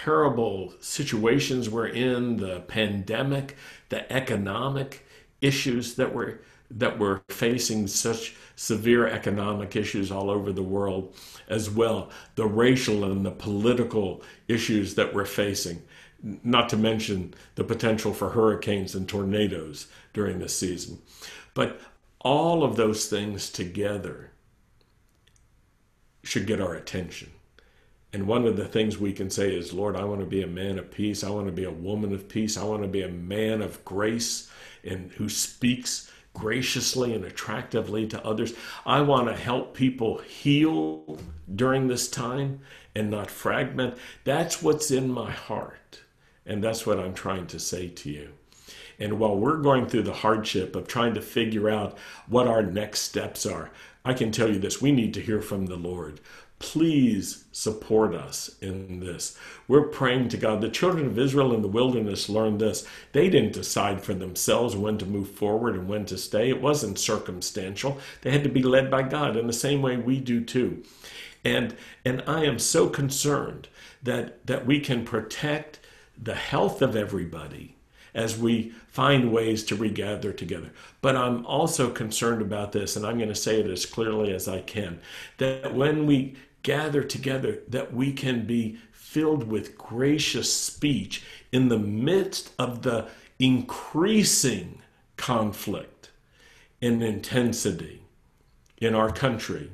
terrible situations we're in, the pandemic, the economic issues that we're facing, such severe economic issues all over the world, as well the racial and the political issues that we're facing, not to mention the potential for hurricanes and tornadoes during this season. But all of those things together should get our attention. And one of the things we can say is, Lord, I want to be a man of peace. I want to be a woman of peace. I want to be a man of grace and who speaks graciously and attractively to others. I want to help people heal during this time and not fragment. That's what's in my heart. And that's what I'm trying to say to you. And while we're going through the hardship of trying to figure out what our next steps are, I can tell you this, we need to hear from the Lord. Please support us in this. We're praying to God. The children of Israel in the wilderness learned this. They didn't decide for themselves when to move forward and when to stay. It wasn't circumstantial. They had to be led by God in the same way we do too. And I am so concerned that we can protect the health of everybody as we find ways to regather together. But I'm also concerned about this, and I'm going to say it as clearly as I can, that when we gather together, that we can be filled with gracious speech in the midst of the increasing conflict and intensity in our country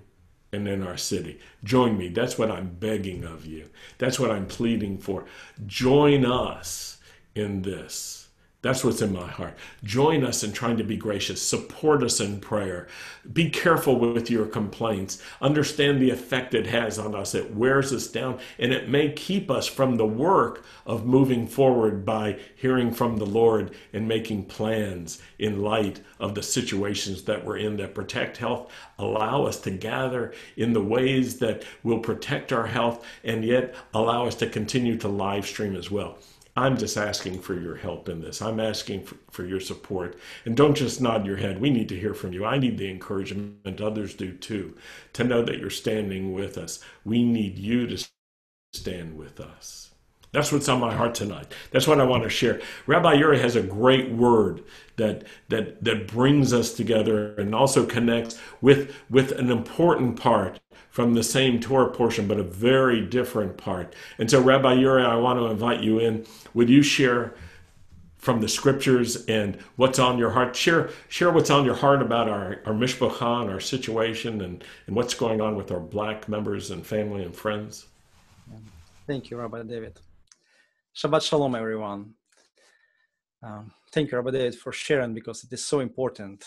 and in our city. Join me. That's what I'm begging of you. That's what I'm pleading for. Join us in this. That's what's in my heart. Join us in trying to be gracious. Support us in prayer. Be careful with your complaints. Understand the effect it has on us. It wears us down, and it may keep us from the work of moving forward by hearing from the Lord and making plans in light of the situations that we're in that protect health. Allow us to gather in the ways that will protect our health, and yet allow us to continue to live stream as well. I'm just asking for your help in this. I'm asking for your support. And don't just nod your head. We need to hear from you. I need the encouragement. Others do too. To know that you're standing with us. We need you to stand with us. That's what's on my heart tonight. That's what I want to share. Rabbi Yuri has a great word that brings us together and also connects with an important part from the same Torah portion, but a very different part. And so Rabbi Yuri, I want to invite you in. Would you share from the scriptures and what's on your heart? Share what's on your heart about our Mishpacha and our situation and what's going on with our Black members and family and friends. Thank you, Rabbi David. Shabbat Shalom, everyone. Thank you, Rabbi David, for sharing, because it is so important.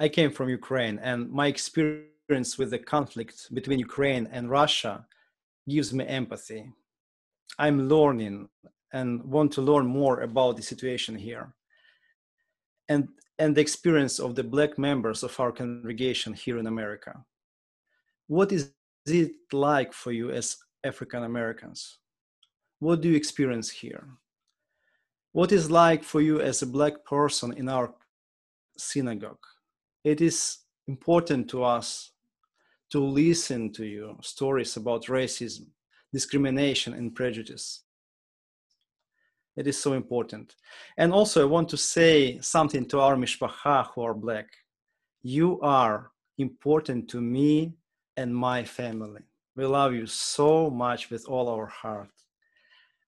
I came from Ukraine, and my experience with the conflict between Ukraine and Russia gives me empathy. I'm learning and want to learn more about the situation here and the experience of the Black members of our congregation here in America. What is it like for you as African Americans? What do you experience here? What is like for you as a Black person in our synagogue? It is important to us to listen to your stories about racism, discrimination, and prejudice. It is so important. And also, I want to say something to our Mishpacha who are Black. You are important to me and my family. We love you so much with all our heart.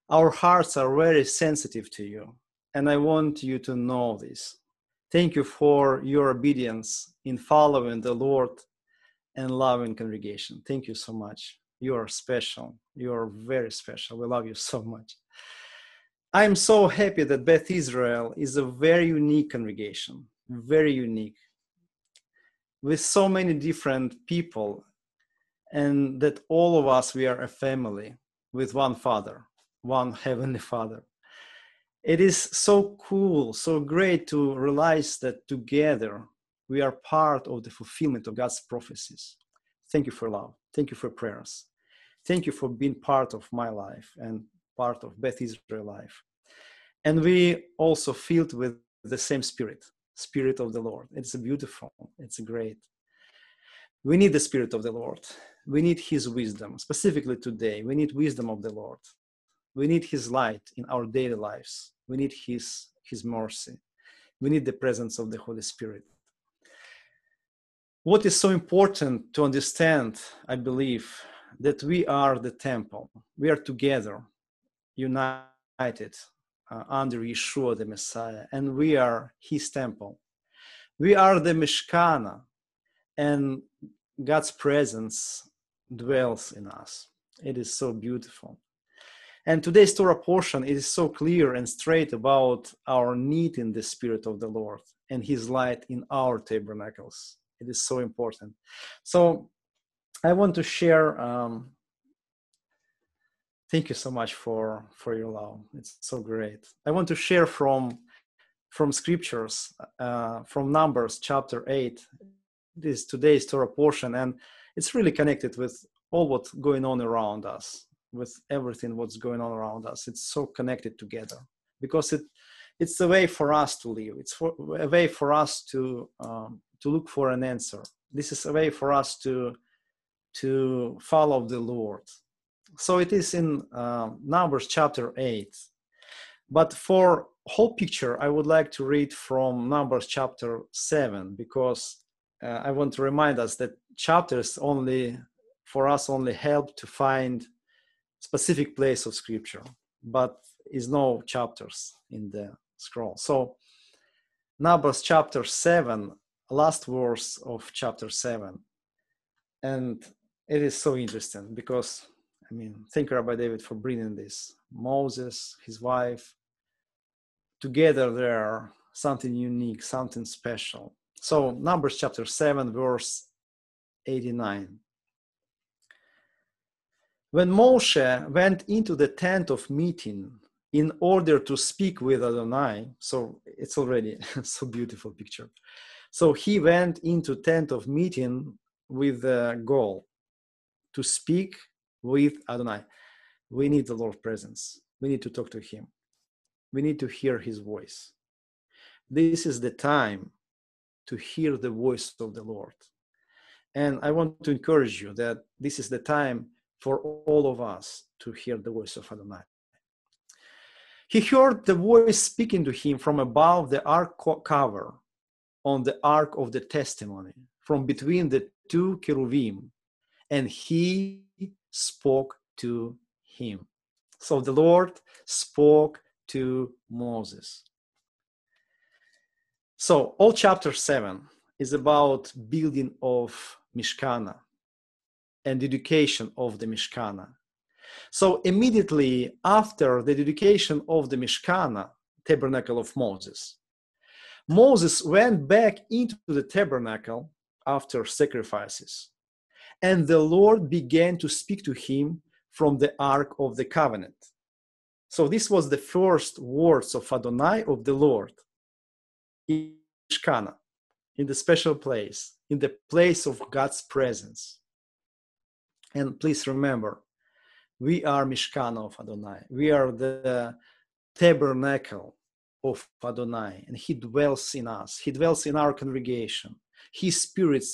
Our hearts are very sensitive to you, and I want you to know this. Thank you for your obedience in following the Lord and loving congregation. Thank you so much. You are special. You are very special. We love you so much. I'm so happy that Beth Israel is a very unique congregation, very unique, with so many different people, and that all of us, we are a family with one Father, one Heavenly Father. It is so cool, so great to realize that together we are part of the fulfillment of God's prophecies. Thank you for love. Thank you for prayers. Thank you for being part of my life and part of Beth Israel life. And we also filled with the same Spirit of the Lord. It's beautiful. It's great. We need the Spirit of the Lord. We need His wisdom. Specifically today, we need wisdom of the Lord. We need His light in our daily lives. We need His mercy. We need the presence of the Holy Spirit. What is so important to understand, I believe, that we are the temple. We are together, united under Yeshua, the Messiah, and we are His temple. We are the Mishkana, and God's presence dwells in us. It is so beautiful. And today's Torah portion is so clear and straight about our need in the Spirit of the Lord and His light in our tabernacles. It is so important. So I want to share. Thank you so much for your love. It's so great. I want to share from scriptures, from Numbers chapter 8. This is today's Torah portion, and it's really connected with all what's going on around us, with everything what's going on around us. It's so connected together because it's a way for us to live. It's a way for us to look for an answer. This is a way for us to follow the Lord. So it is in Numbers chapter 8. But for whole picture, I would like to read from Numbers chapter 7, because I want to remind us that chapters only, for us, only help to find specific place of scripture, but is no chapters in the scroll. So Numbers chapter 7, last verse of chapter 7. And it is so interesting because, I mean, thank you, Rabbi David, for bringing this. Moses, his wife, together they are something unique, something special. So Numbers chapter 7, verse 89. When Moshe went into the tent of meeting in order to speak with Adonai, so it's already so beautiful picture. So he went into tent of meeting with the goal to speak with Adonai. We need the Lord's presence. We need to talk to Him. We need to hear His voice. This is the time to hear the voice of the Lord. And I want to encourage you that this is the time for all of us to hear the voice of Adonai. He heard the voice speaking to him from above the ark cover on the ark of the testimony, from between the two cherubim, and he spoke to him. So the Lord spoke to Moses. So all chapter 7 is about building of Mishkana and dedication of the Mishkana. So immediately after the dedication of the Mishkana, tabernacle of Moses, Moses went back into the tabernacle after sacrifices, and the Lord began to speak to him from the Ark of the Covenant. So this was the first words of Adonai, of the Lord, in Mishkana, in the special place, in the place of God's presence. And please remember, we are Mishkana of Adonai. We are the tabernacle of Adonai, and He dwells in us. He dwells in our congregation. His Spirit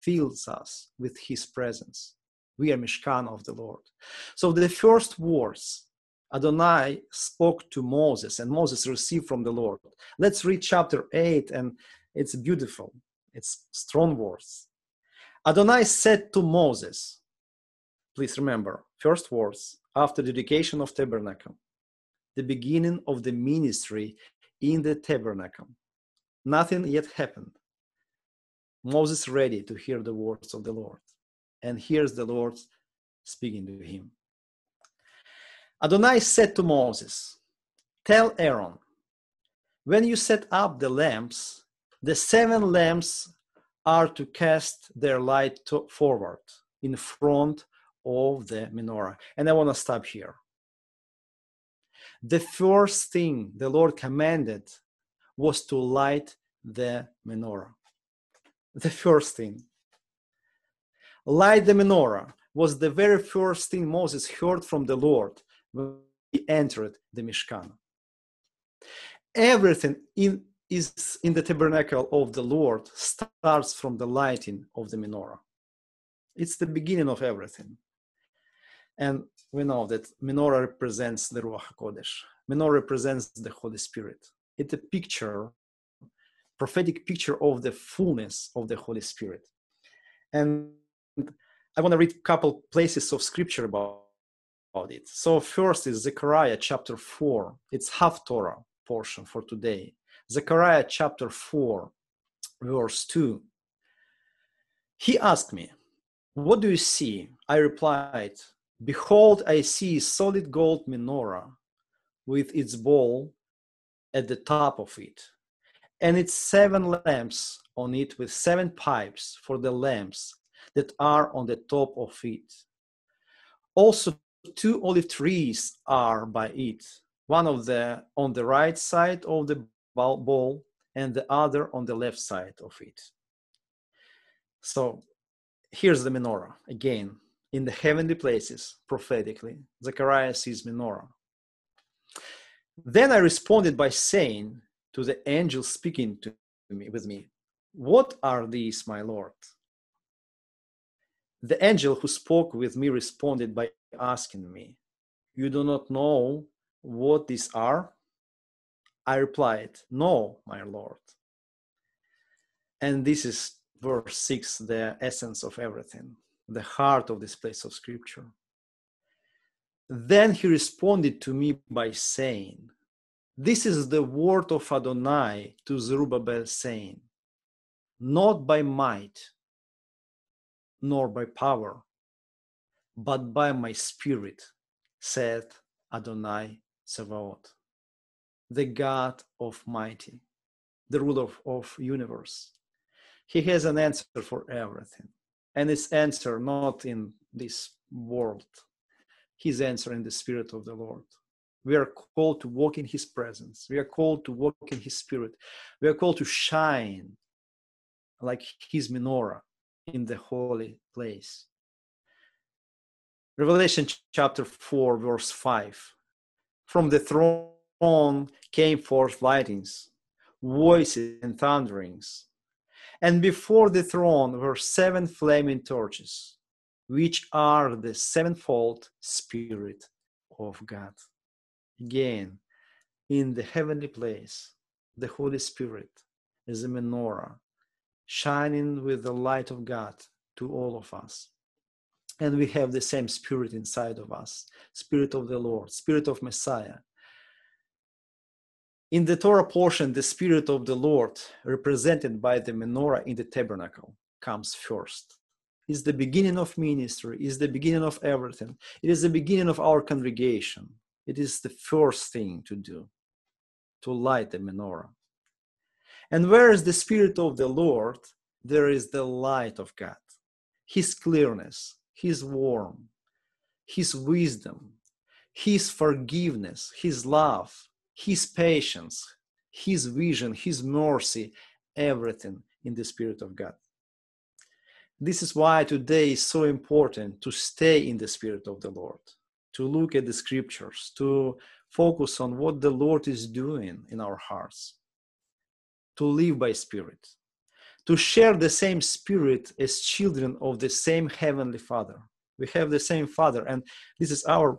fills us with His presence. We are Mishkan of the Lord. So the first words Adonai spoke to Moses, and Moses received from the Lord. Let's read chapter 8, and it's beautiful. It's strong words. Adonai said to Moses, please remember, first words after the dedication of tabernacle, the beginning of the ministry in the tabernacle. Nothing yet happened. Moses ready to hear the words of the Lord, and hears the Lord speaking to him. Adonai said to Moses, tell Aaron, when you set up the lamps, the 7 lamps are to cast their light forward in front of the menorah. And I want to stop here. The first thing the Lord commanded was to light the menorah. The first thing. Light the menorah was the very first thing Moses heard from the Lord when he entered the Mishkan. Everything is in the tabernacle of the Lord starts from the lighting of the menorah. It's the beginning of everything. And we know that menorah represents the Ruach HaKodesh. Menorah represents the Holy Spirit. It's a picture, prophetic picture of the fullness of the Holy Spirit. And I want to read a couple places of scripture about it. So first is Zechariah chapter 4. It's half Torah portion for today. Zechariah chapter 4, verse 2. He asked me, what do you see? I replied, Behold, I see a solid gold menorah with its bowl at the top of it, and its 7 lamps on it with 7 pipes for the lamps that are on the top of it. Also 2 olive trees are by it, one of the on the right side of the bowl and the other on the left side of it. So here's the menorah again in the heavenly places prophetically. Zechariah sees menorah. Then I responded by saying to the angel speaking to me, what are these, my Lord? The angel who spoke with me responded by asking me, you do not know what these are? I replied, no, my Lord. And this is verse 6, the essence of everything, the heart of this place of scripture. Then he responded to me by saying, this is the word of Adonai to Zerubbabel saying, not by might, nor by power, but by my spirit, said Adonai Tzevaot, the God Almighty, the ruler of universe. He has an answer for everything. And his answer not in this world, his answer in the spirit of the Lord. We are called to walk in his presence. We are called to walk in his spirit. We are called to shine like his menorah in the holy place. Revelation chapter 4, verse 5. From the throne came forth lightnings, voices, and thunderings. And before the throne were 7 flaming torches, which are the 7-fold Spirit of God. Again, in the heavenly place, the Holy Spirit is a menorah, shining with the light of God to all of us. And we have the same Spirit inside of us, Spirit of the Lord, Spirit of Messiah. In the Torah portion, the Spirit of the Lord, represented by the menorah in the tabernacle, comes first. It's the beginning of ministry. It's the beginning of everything. It is the beginning of our congregation. It is the first thing to do, to light the menorah. And where is the Spirit of the Lord? There is the light of God, His clearness, His warmth, His wisdom, His forgiveness, His love, His patience, His vision, His mercy, everything in the Spirit of God. This is why today is so important to stay in the Spirit of the Lord, to look at the scriptures, to focus on what the Lord is doing in our hearts, to live by Spirit, to share the same Spirit as children of the same Heavenly Father. We have the same Father, and this is our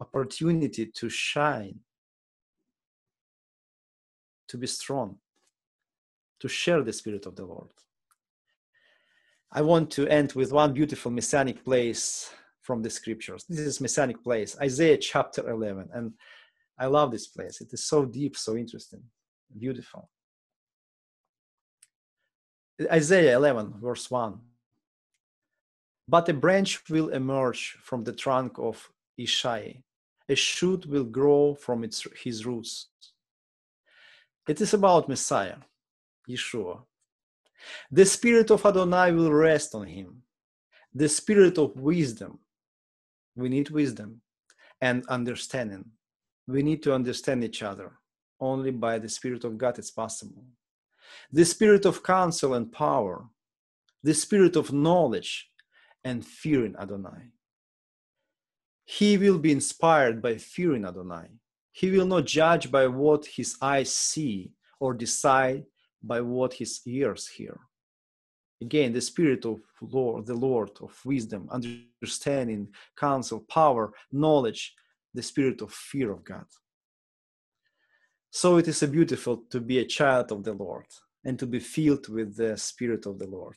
opportunity to shine, to be strong, to share the Spirit of the Lord. I want to end with one beautiful Messianic place from the scriptures. This is Messianic place, Isaiah chapter 11. And I love this place. It is so deep, so interesting, beautiful. Isaiah 11, verse 1. But a branch will emerge from the trunk of Yeshai. A shoot will grow from his roots. It is about Messiah, Yeshua. The Spirit of Adonai will rest on him. The Spirit of wisdom. We need wisdom and understanding. We need to understand each other. Only by the Spirit of God it's possible. The Spirit of counsel and power. The Spirit of knowledge and fearing Adonai. He will be inspired by fearing Adonai. He will not judge by what his eyes see or decide by what his ears hear. Again, the Spirit of Lord, the Lord of wisdom, understanding, counsel, power, knowledge, the Spirit of fear of God. So it is beautiful to be a child of the Lord and to be filled with the Spirit of the Lord,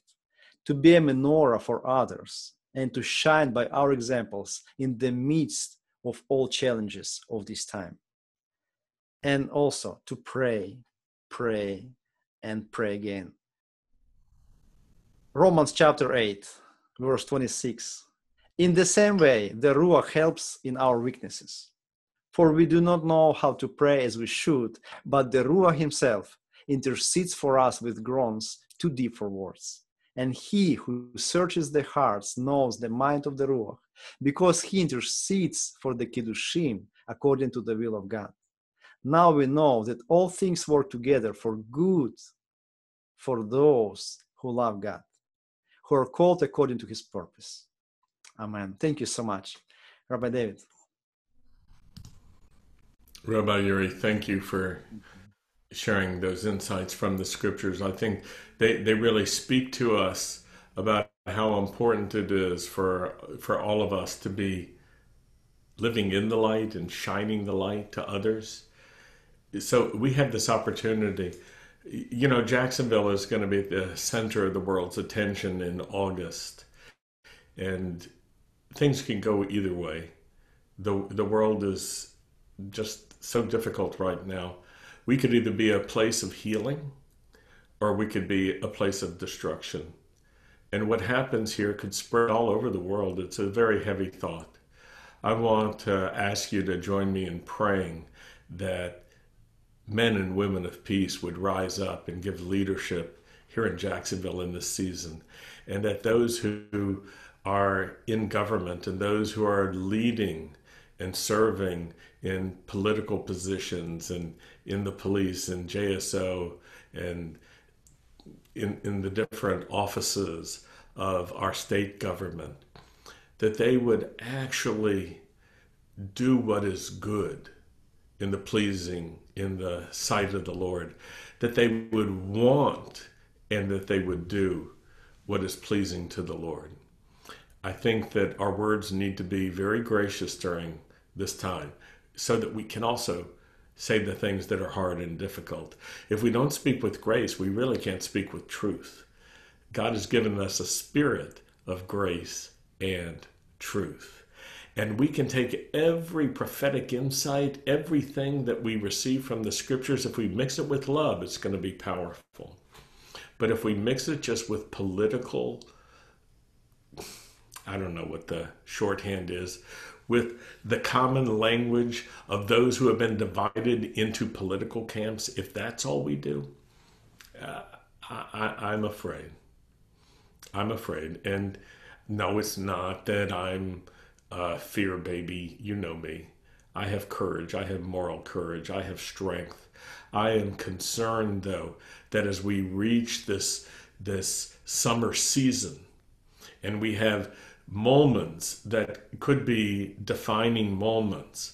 to be a menorah for others and to shine by our examples in the midst of all challenges of this time. And also to pray, pray, and pray again. Romans chapter 8, verse 26. In the same way, the Ruach helps in our weaknesses. For we do not know how to pray as we should, but the Ruach himself intercedes for us with groans too deep for words. And he who searches the hearts knows the mind of the Ruach, because he intercedes for the Kiddushim according to the will of God. Now we know that all things work together for good for those who love God, who are called according to his purpose. Amen. Thank you so much, Rabbi David. Rabbi Yuri, thank you for sharing those insights from the scriptures. I think they really speak to us about how important it is for all of us to be living in the light and shining the light to others. So we have this opportunity. You know, Jacksonville is going to be at the center of the world's attention in August. And things can go either way. The world is just so difficult right now. We could either be a place of healing or we could be a place of destruction. And what happens here could spread all over the world. It's a very heavy thought. I want to ask you to join me in praying that men and women of peace would rise up and give leadership here in Jacksonville in this season. And that those who are in government and those who are leading and serving in political positions and in the police and JSO and in the different offices of our state government, that they would actually do what is good in the pleasing, in the sight of the Lord, that they would want and that they would do what is pleasing to the Lord. I think that our words need to be very gracious during this time so that we can also say the things that are hard and difficult. If we don't speak with grace, we really can't speak with truth. God has given us a spirit of grace and truth. And we can take every prophetic insight, everything that we receive from the scriptures, if we mix it with love, it's going to be powerful. But if we mix it just with political, I don't know what the shorthand is, with the common language of those who have been divided into political camps, if that's all we do, I'm afraid. And no, it's not that I'm fear baby. You know me. I have courage. I have moral courage. I have strength. I am concerned, though, that as we reach this summer season and we have moments that could be defining moments,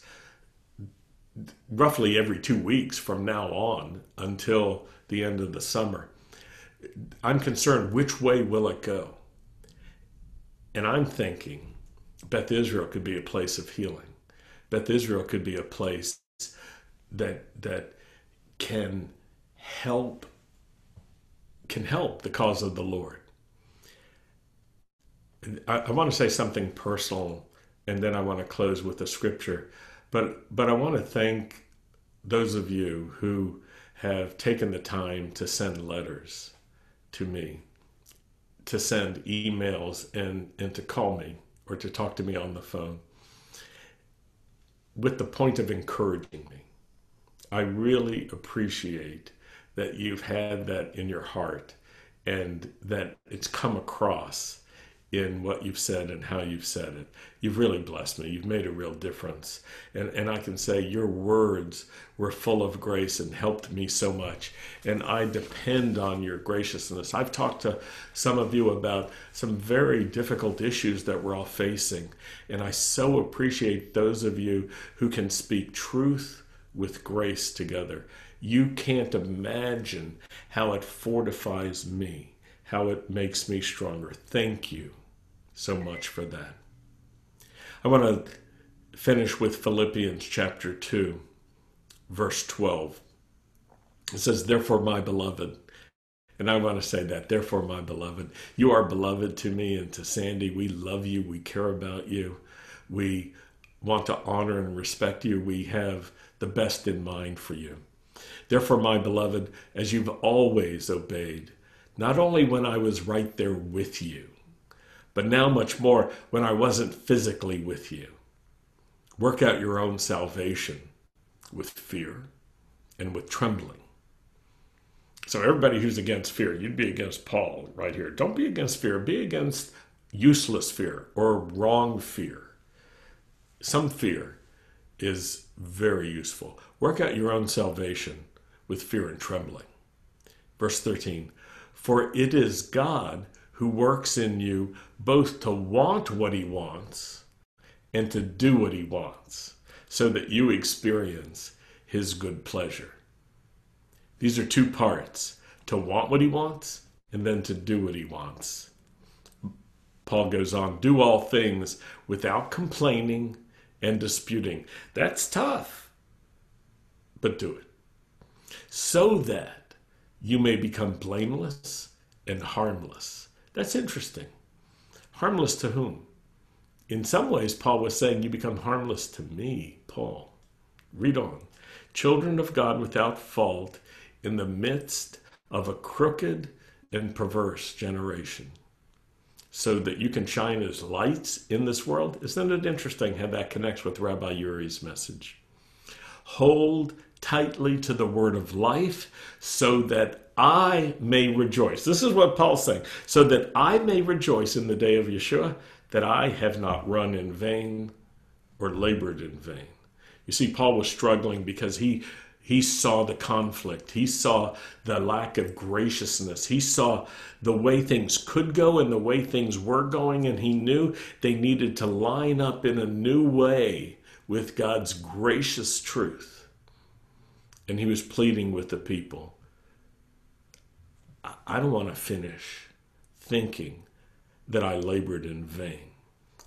roughly every 2 weeks from now on until the end of the summer, I'm concerned, which way will it go? And I'm thinking Beth Israel could be a place of healing. Beth Israel could be a place that can help the cause of the Lord. I want to say something personal, and then I want to close with a scripture. But I want to thank those of you who have taken the time to send letters to me, to send emails, and to call me or to talk to me on the phone with the point of encouraging me. I really appreciate that you've had that in your heart and that it's come across in what you've said and how you've said it. You've really blessed me. You've made a real difference. And I can say your words were full of grace and helped me so much. And I depend on your graciousness. I've talked to some of you about some very difficult issues that we're all facing. And I so appreciate those of you who can speak truth with grace together. You can't imagine how it fortifies me, how it makes me stronger. Thank you so much for that. I want to finish with Philippians chapter 2, verse 12. It says, therefore, my beloved, and I want to say that, therefore, my beloved, you are beloved to me and to Sandy. We love you. We care about you. We want to honor and respect you. We have the best in mind for you. Therefore, my beloved, as you've always obeyed, not only when I was right there with you, but now much more when I wasn't physically with you. Work out your own salvation with fear and with trembling. So everybody who's against fear, you'd be against Paul right here. Don't be against fear. Be against useless fear or wrong fear. Some fear is very useful. Work out your own salvation with fear and trembling. Verse 13, for it is God who works in you both to want what he wants and to do what he wants, so that you experience his good pleasure. These are two parts, to want what he wants and then to do what he wants. Paul goes on, do all things without complaining and disputing. That's tough, but do it. So that you may become blameless and harmless. That's interesting. Harmless to whom? In some ways, Paul was saying, you become harmless to me, Paul. Read on. Children of God without fault in the midst of a crooked and perverse generation, so that you can shine as lights in this world. Isn't it interesting how that connects with Rabbi Yuri's message? Hold tightly to the word of life, so that I may rejoice. This is what Paul's saying. So that I may rejoice in the day of Yeshua, that I have not run in vain or labored in vain. You see, Paul was struggling because he saw the conflict. He saw the lack of graciousness. He saw the way things could go and the way things were going, and he knew they needed to line up in a new way with God's gracious truth. And he was pleading with the people. I don't want to finish thinking that I labored in vain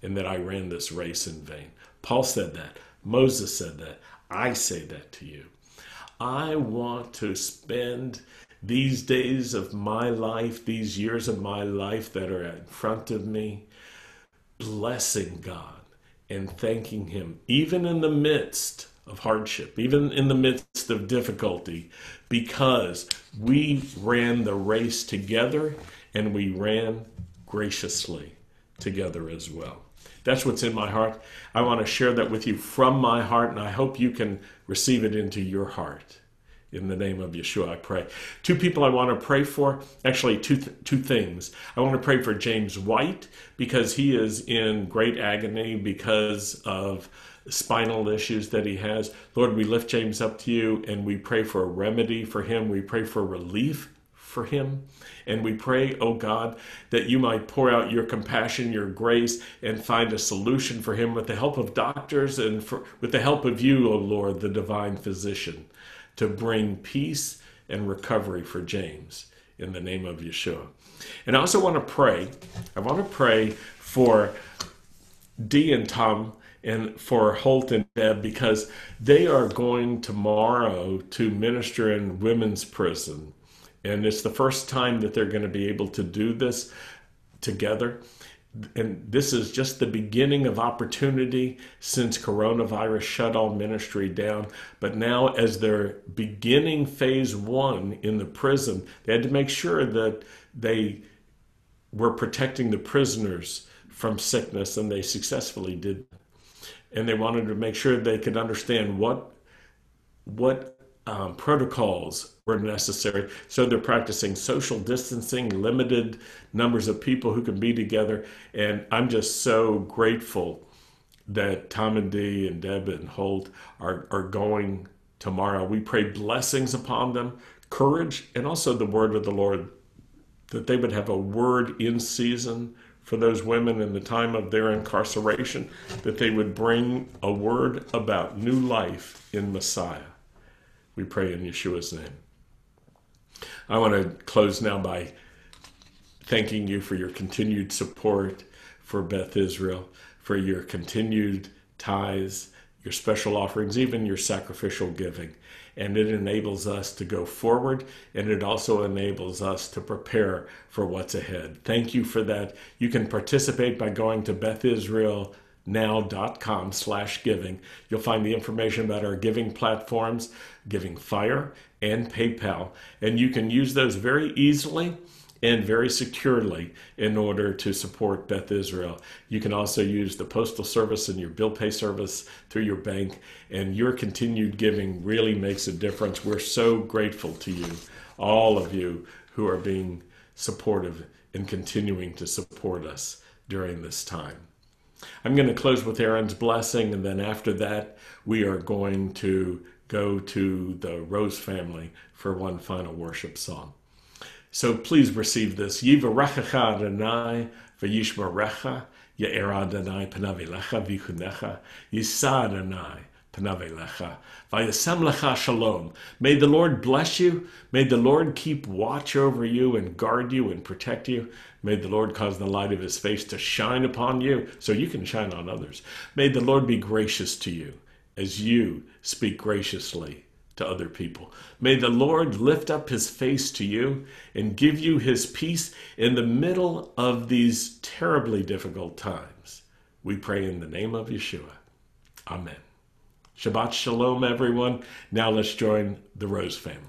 and that I ran this race in vain. Paul said that. Moses said that. I say that to you. I want to spend these days of my life, these years of my life that are in front of me, blessing God and thanking him, even in the midst of hardship, even in the midst of difficulty, because we ran the race together and we ran graciously together as well. That's what's in my heart. I want to share that with you from my heart, and I hope you can receive it into your heart. In the name of Yeshua, I pray. Two people I want to pray for, actually two things. I want to pray for James White, because he is in great agony because of spinal issues that he has. Lord, we lift James up to you, and we pray for a remedy for him. We pray for relief for him, and we pray, oh God, that you might pour out your compassion, your grace, and find a solution for him with the help of doctors and with the help of you, oh Lord, the divine physician, to bring peace and recovery for James in the name of Yeshua. And I also want to pray. I want to pray for Dee and Tom and for Holt and Deb, because they are going tomorrow to minister in women's prison. And it's the first time that they're going to be able to do this together. And this is just the beginning of opportunity since coronavirus shut all ministry down. But now, as they're beginning phase 1 in the prison, they had to make sure that they were protecting the prisoners from sickness, and they successfully did. And they wanted to make sure they could understand what protocols were necessary. So they're practicing social distancing, limited numbers of people who can be together. And I'm just so grateful that Tom and Dee and Deb and Holt are going tomorrow. We pray blessings upon them, courage, and also the word of the Lord, that they would have a word in season for those women in the time of their incarceration, that they would bring a word about new life in Messiah. We pray in Yeshua's name. I want to close now by thanking you for your continued support for Beth Israel, for your continued tithes, your special offerings, even your sacrificial giving. And it enables us to go forward, and it also enables us to prepare for what's ahead. Thank you for that. You can participate by going to bethisraelnow.com/giving. You'll find the information about our giving platforms, Giving Fire and PayPal, and you can use those very easily in very securely in order to support Beth Israel. You can also use the postal service and your bill pay service through your bank, and your continued giving really makes a difference. We're so grateful to you, all of you who are being supportive and continuing to support us during this time. I'm going to close with Aaron's blessing, and then after that we are going to go to the Rose family for one final worship song. So please receive this. Yivarechecha Adonai v'yishmerecha, Ye'era Adonai panav elecha v'yichunecha, Yisah Adonai panav elecha v'yasem lecha shalom. May the Lord bless you. May the Lord keep watch over you and guard you and protect you. May the Lord cause the light of his face to shine upon you so you can shine on others. May the Lord be gracious to you as you speak graciously to other people. May the Lord lift up his face to you and give you his peace in the middle of these terribly difficult times. We pray in the name of Yeshua. Amen. Shabbat shalom, everyone. Now let's join the Rose family.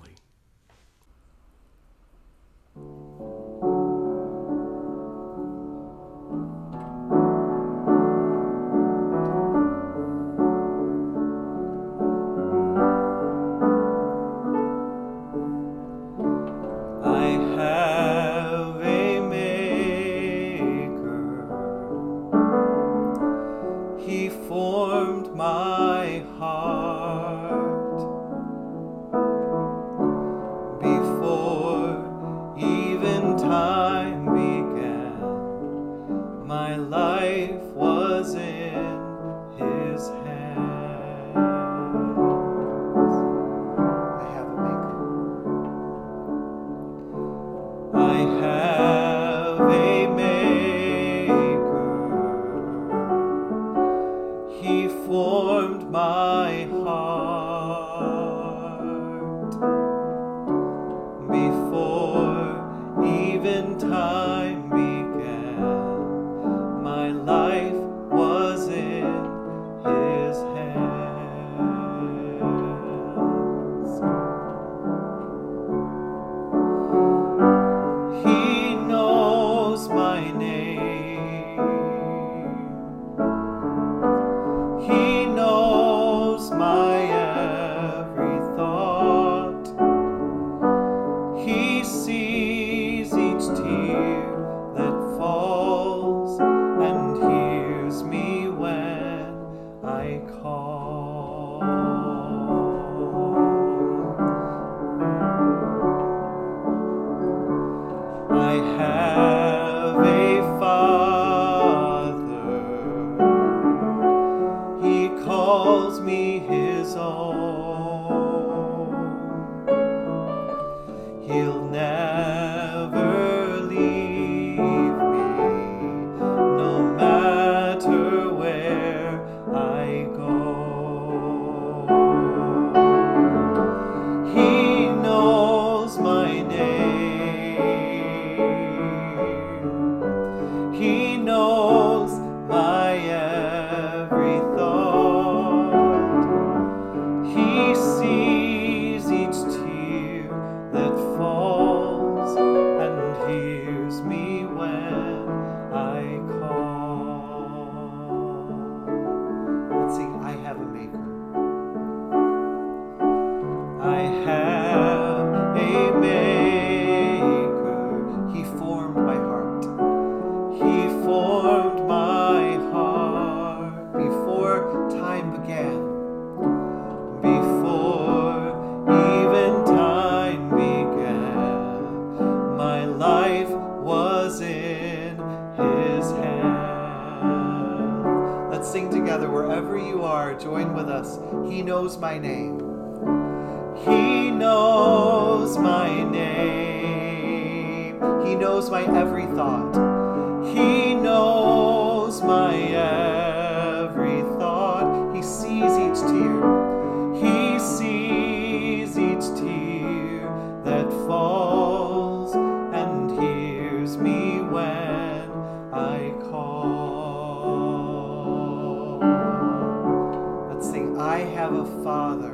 I have a Father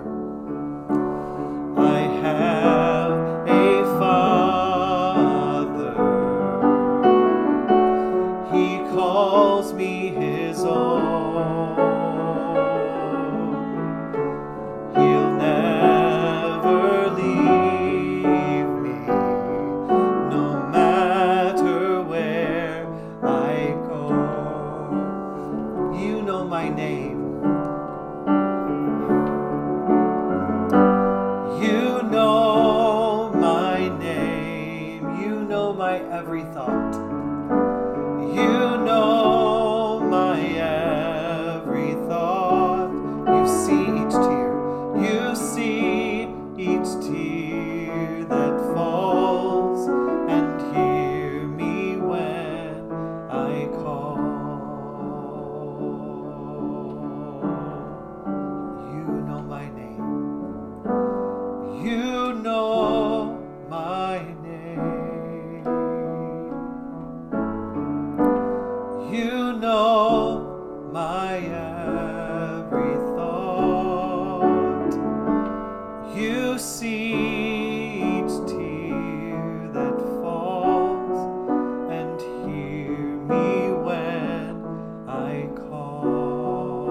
every thought. You know my every thought. You see each tear. You see each tear that falls, and hear me when I call. You know my name. You know my name. You know my every thought. You see each tear that falls, and hear me when I call.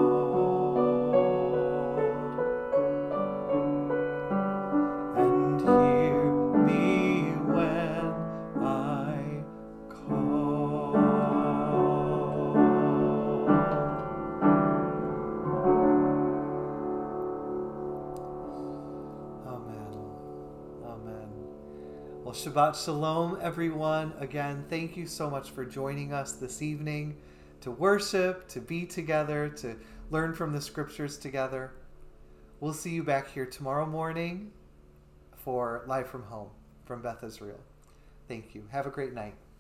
And hear me when I call. Amen. Amen. Well, Shabbat Shalom, everyone. Again, thank you so much for joining us this evening to worship, to be together, to learn from the scriptures together. We'll see you back here tomorrow morning for Live from Home from Beth Israel. Thank you. Have a great night.